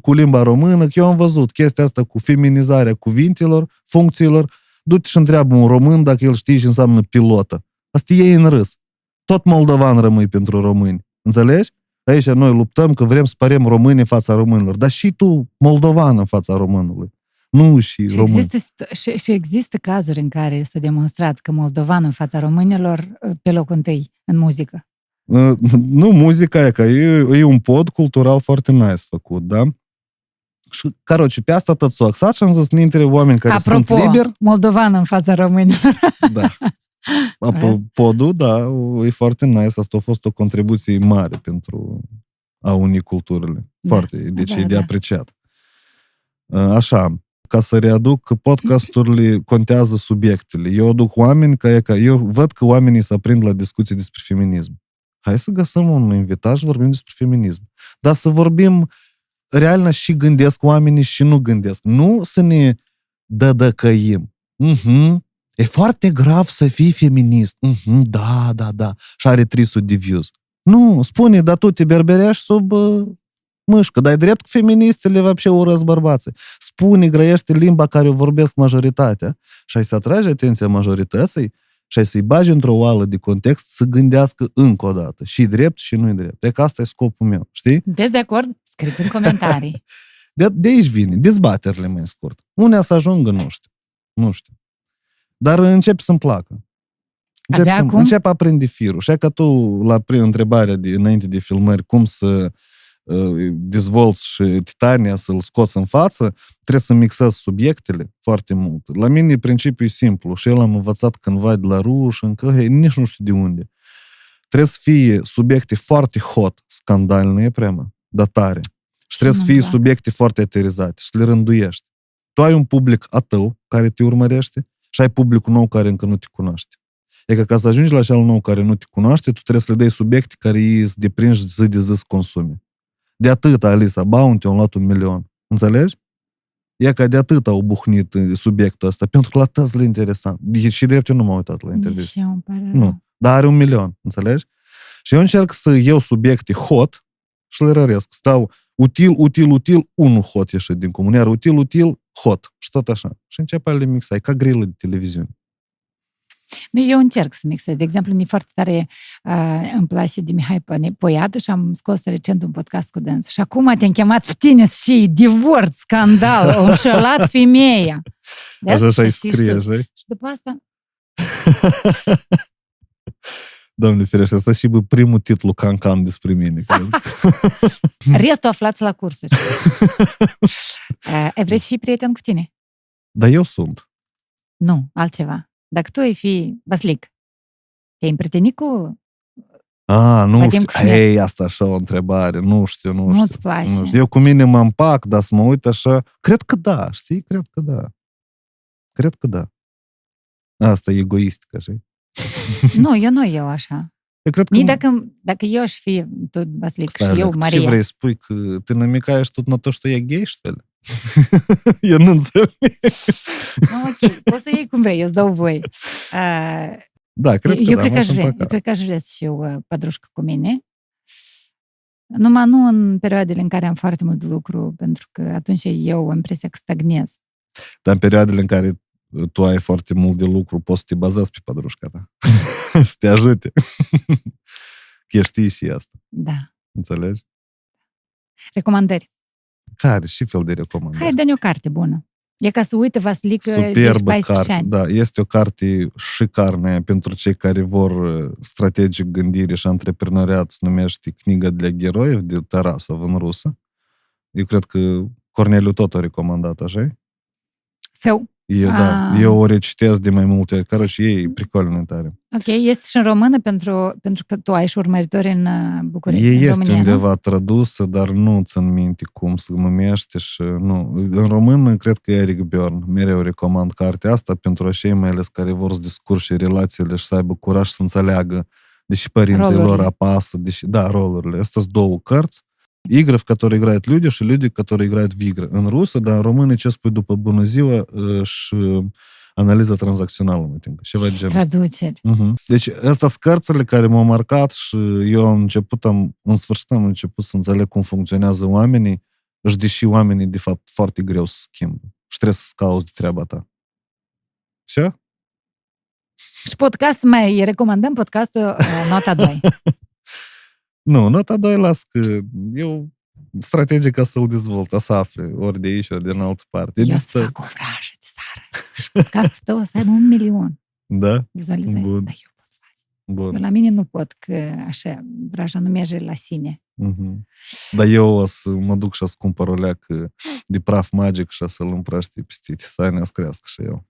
cu limba română, că eu am văzut chestia asta cu feminizarea cuvintelor, funcțiilor. Du-te și întreabă un român dacă el știe ce înseamnă pilotă. Asta e în râs. Tot moldovan rămâi pentru români. Înțelegi? Aici noi luptăm că vrem să părem români în fața românilor. Dar și tu, moldovan în fața românului. Nu și român. Există cazuri în care s-a demonstrat că moldovan în fața românilor pe locul întâi în muzică. Nu, muzica e că e un pod cultural foarte nice făcut, da? Și, caroci, pe asta tot s-o axat și am zis dintre oameni care apropo, sunt liberi... moldovan în fața românilor. Da. Podul, da, e foarte nice. Asta a fost o contribuție mare pentru a uni culturile. Foarte, da, deci e de apreciat. Așa, ca să readuc podcasturile, contează subiectele. Eu aduc oameni eu văd că oamenii se aprind la discuții despre feminism. Hai să găsim un invitat și vorbim despre feminism. Dar să vorbim real și gândesc oamenii și nu gândesc. Nu să ne dădăcăim. E foarte grav să fii feminist. Da. Și are 300 de views. Nu, spune, dar tu te berberești sub mâșcă. Dar e drept că feministele văpșe urăsc bărbații. Spune, grăiește limba care o vorbesc majoritatea și ai să atragi atenția majorității și ai să-i bagi într-o oală de context să gândească încă o dată. Și drept și nu-i drept. Deci asta e scopul meu, știi? Deci de acord? Scrieți în comentarii. De aici vine. Dezbaterile mai scurt. Unea să ajungă, nu știu. Dar încep să-mi placă. Încep aprinde firul. Și că tu, la întrebarea înainte de filmări, cum să dezvolți și Titania, să-l scoți în față, trebuie să mixezi subiectele foarte mult. La mine principiul e simplu și eu l-am învățat cândva de la ruși, încă nici nu știu de unde. Trebuie să fie subiecte foarte hot, scandal, nu e prema, dar tare. Și trebuie să fie subiecte foarte aterizate și le rânduiești. Tu ai un public a tău care te urmărește și ai publicul nou care încă nu te cunoaște. E că ca să ajungi la cel nou care nu te cunoaște, tu trebuie să le dai subiecte care îi îți deprinși zi de zi să consume. De atâta, Alisa Bounty, au luat 1 milion. Înțelegi? E că de atât au buhnit subiectul ăsta, pentru că la tăți le interesant. Și drept eu nu m-am uitat la interviu. Nu. Dar are 1 milion. Înțelegi? Și eu încerc să iau subiecte hot și le răresc. Stau util, 1 hot ieșit din comun. Iar util, hot și tot așa. Și începe a le mixai, ca grilă de televiziune. Eu încerc să mixez. De exemplu, mi-e foarte tare îmi place de Mihai Păiață și am scos recent un podcast cu dânsul. Și acum te-am chemat pe tine și divorț, scandal, o înșelat femeia. Așa scrie, așa. Și după asta... Doamne ferește, asta și primul titlu Can-Can despre mine. Restul aflați la cursuri. Vrei să fii prieten cu tine? Da, eu sunt. Nu, altceva. Dacă tu ai fi baslic, te-ai împrietenit cu... A, nu Vadim știu. Ei, asta așa o întrebare. Nu știu. Nu-ți place. Nu știu. Eu cu mine mă împac, dar să mă uit așa. Cred că da, știi? Cred că da. Asta e egoistică, știi? Nu, eu așa. Nici dacă eu aș fi tot baslic și eu Maria. Ce vrei să spui? Că te nămicaiești tot na to, știu eu gay, știu? Eu nu înțeleg. Ok, poți să iei cum vrei, eu îți dau voi. Da, cred că eu da. Eu cred că aș vrea și eu pădrușcă cu mine. Numai nu în perioadele în care am foarte mult lucru, pentru că atunci eu am impresia că stagnez. Dar în perioadele în care tu ai foarte mult de lucru, poți să te bazezi pe pădrușca ta. Și te ajute. Că știi și asta. Da. Înțelegi? Recomandări. Care? Și fel de recomandări. Hai, dă-ne o carte bună. E ca să uite, Vasilică, superbă deci carte, ani. Da, este o carte șicarnă pentru cei care vor strategic gândire și antreprenoriat, se numește Книга для героев de Tarasov în rusă. Eu cred că Corneliu Totu a recomandat, așa? Său. Da, eu o recitesc de mai multe ori, care și ei pricolne tare. Ok, este și în română pentru că tu ai și urmăritori în București, în România, este undeva tradusă, dar nu țin minte cum se numește și nu. În română, cred că Eric Berne. Mereu recomand cartea asta pentru cei mai ales care vor să descurce relațiile și să aibă curaj să înțeleagă, deși părinții lor apasă, deși, da, rolurile. Astea sunt două cărți. Игры, в которые играют люди, и люди, которые играют в игры. În rusă, dar în română ce spui după bună ziua și analiza tranzacțională, mă tincă. Ceva de genul. Traduceri. Deci, astea sunt cărțile care m-au marcat și eu în sfârșit am început să înțeleg cum funcționează oamenii și deși oamenii, de fapt, foarte greu se schimbă. Și trebuie să-ți cauți de treaba ta. Ce? Și podcast, mai recomandăm podcastul Nota 2. Nu, Nota 2 las că eu strategic ca să-l dezvolt, ca să afle ori de aici, ori din altă parte. Eu să fac o vrajă de sară și podcastul tău o să aibă 1 milion. Da? Vizualizare. Bun. Dar eu pot face. Bun. Eu la mine nu pot, că așa, vraja nu merge la sine. Dar eu o să mă duc și o să cumpăr o leacă de praf magic și o să-l împrăști peste Titania să crească și eu.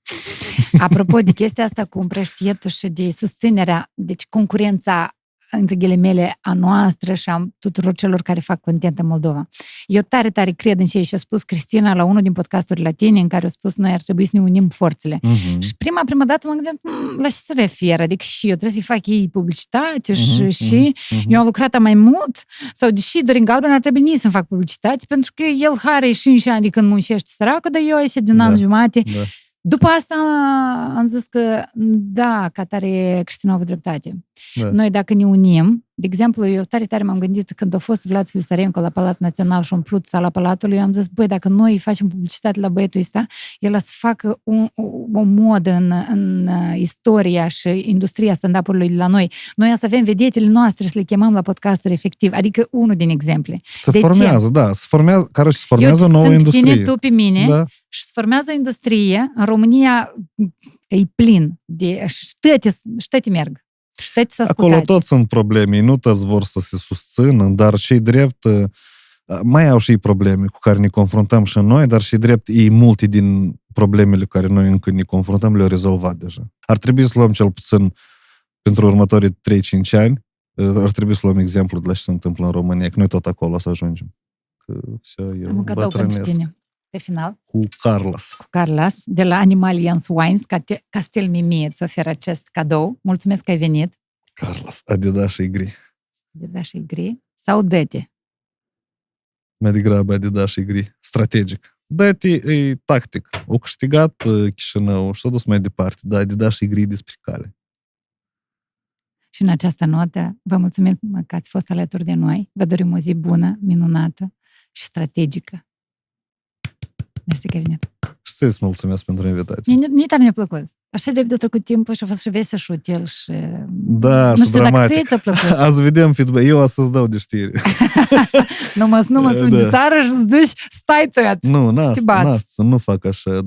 Apropo de chestia asta cu împrăștietul și de susținerea, deci concurența între ghilimele a noastră și a tuturor celor care fac content în Moldova. Eu tare, tare cred în ce și-a spus Cristina la unul din podcasturile latine în care a spus noi ar trebui să ne unim forțele. Și prima dată mă gândeam la ce se referă? Adică și eu trebuie să-i fac ei publicitate și eu am lucrat mai mult sau deși Dorin Galben ar trebui nici să-mi fac publicitate pentru că el are 5 ani de când muncește săracă, dar eu ieșe din an jumate. Da. După asta am zis că, da, ca tare Cristina a avut dreptate. Da. Noi dacă ne unim, de exemplu, eu tare, tare m-am gândit când a fost Vlad Slusarenco la Palatul Național și a umplut sala Palatului, eu am zis, băi, dacă noi facem publicitate la băietul ăsta, el a să facă o modă în istoria și industria stand-up-ului la noi. Noi o să avem vedetele noastre, să le chemăm la podcasturi efectiv. Adică unul din exemple. Se formează o nouă industrie. Eu sunt tu pe mine, da. Și se formează o industrie. În România e plin de... Și tăte merg. Acolo toți sunt probleme, nu toți vor să se susțină, dar și drept mai au și probleme cu care ne confruntăm și noi, dar și drept ei multe din problemele cu care noi încă ne confruntăm le-au rezolvat deja. Ar trebui să luăm cel puțin pentru următorii 3-5 ani, ar trebui să luăm exemplu de la ce se întâmplă în România, că noi tot acolo o să ajungem. Am un cadou pentru tine, pe final. Cu Carlos, de la Animalians Wines, Castel Mimie îți oferă acest cadou. Mulțumesc că ai venit. Carlos, Adidas și gri. Sau dete? Mai degrabă Adidas și gri. Strategic. Dete e tactic. O câștigat Chișinău și s-a dus mai departe. Da, Adidas și gri despre cale. Și în această notă vă mulțumim că ați fost alături de noi. Vă dorim o zi bună, minunată și strategică. Mersi că ai venit. Și ți-ți mulțumesc pentru invitație. Nici tare mi-a plăcut. Așa de a trecut timpul și a fost și vesel și util și... Da, nu și știu, dramatic. Dacă ți-a plăcut. Azi vedem feedback. Eu să-ți dau de știri. Nu mă suni de țară și îți duci, stai tăiat. Nu, nu fac așa,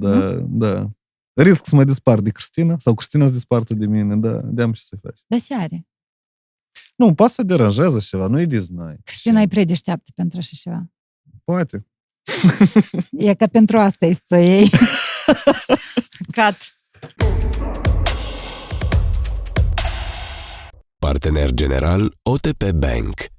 da. Risc să mă despart de Cristina, sau Cristina se desparte de mine, da, de-am ce să-i faci. Dar și are. Nu, poate să deranjează ceva, nu-i diznai. Cristina e prea deșteaptă pentru așa ceva. Poate. E că pentru asta e să iei. Cut. Partener general OTP Bank.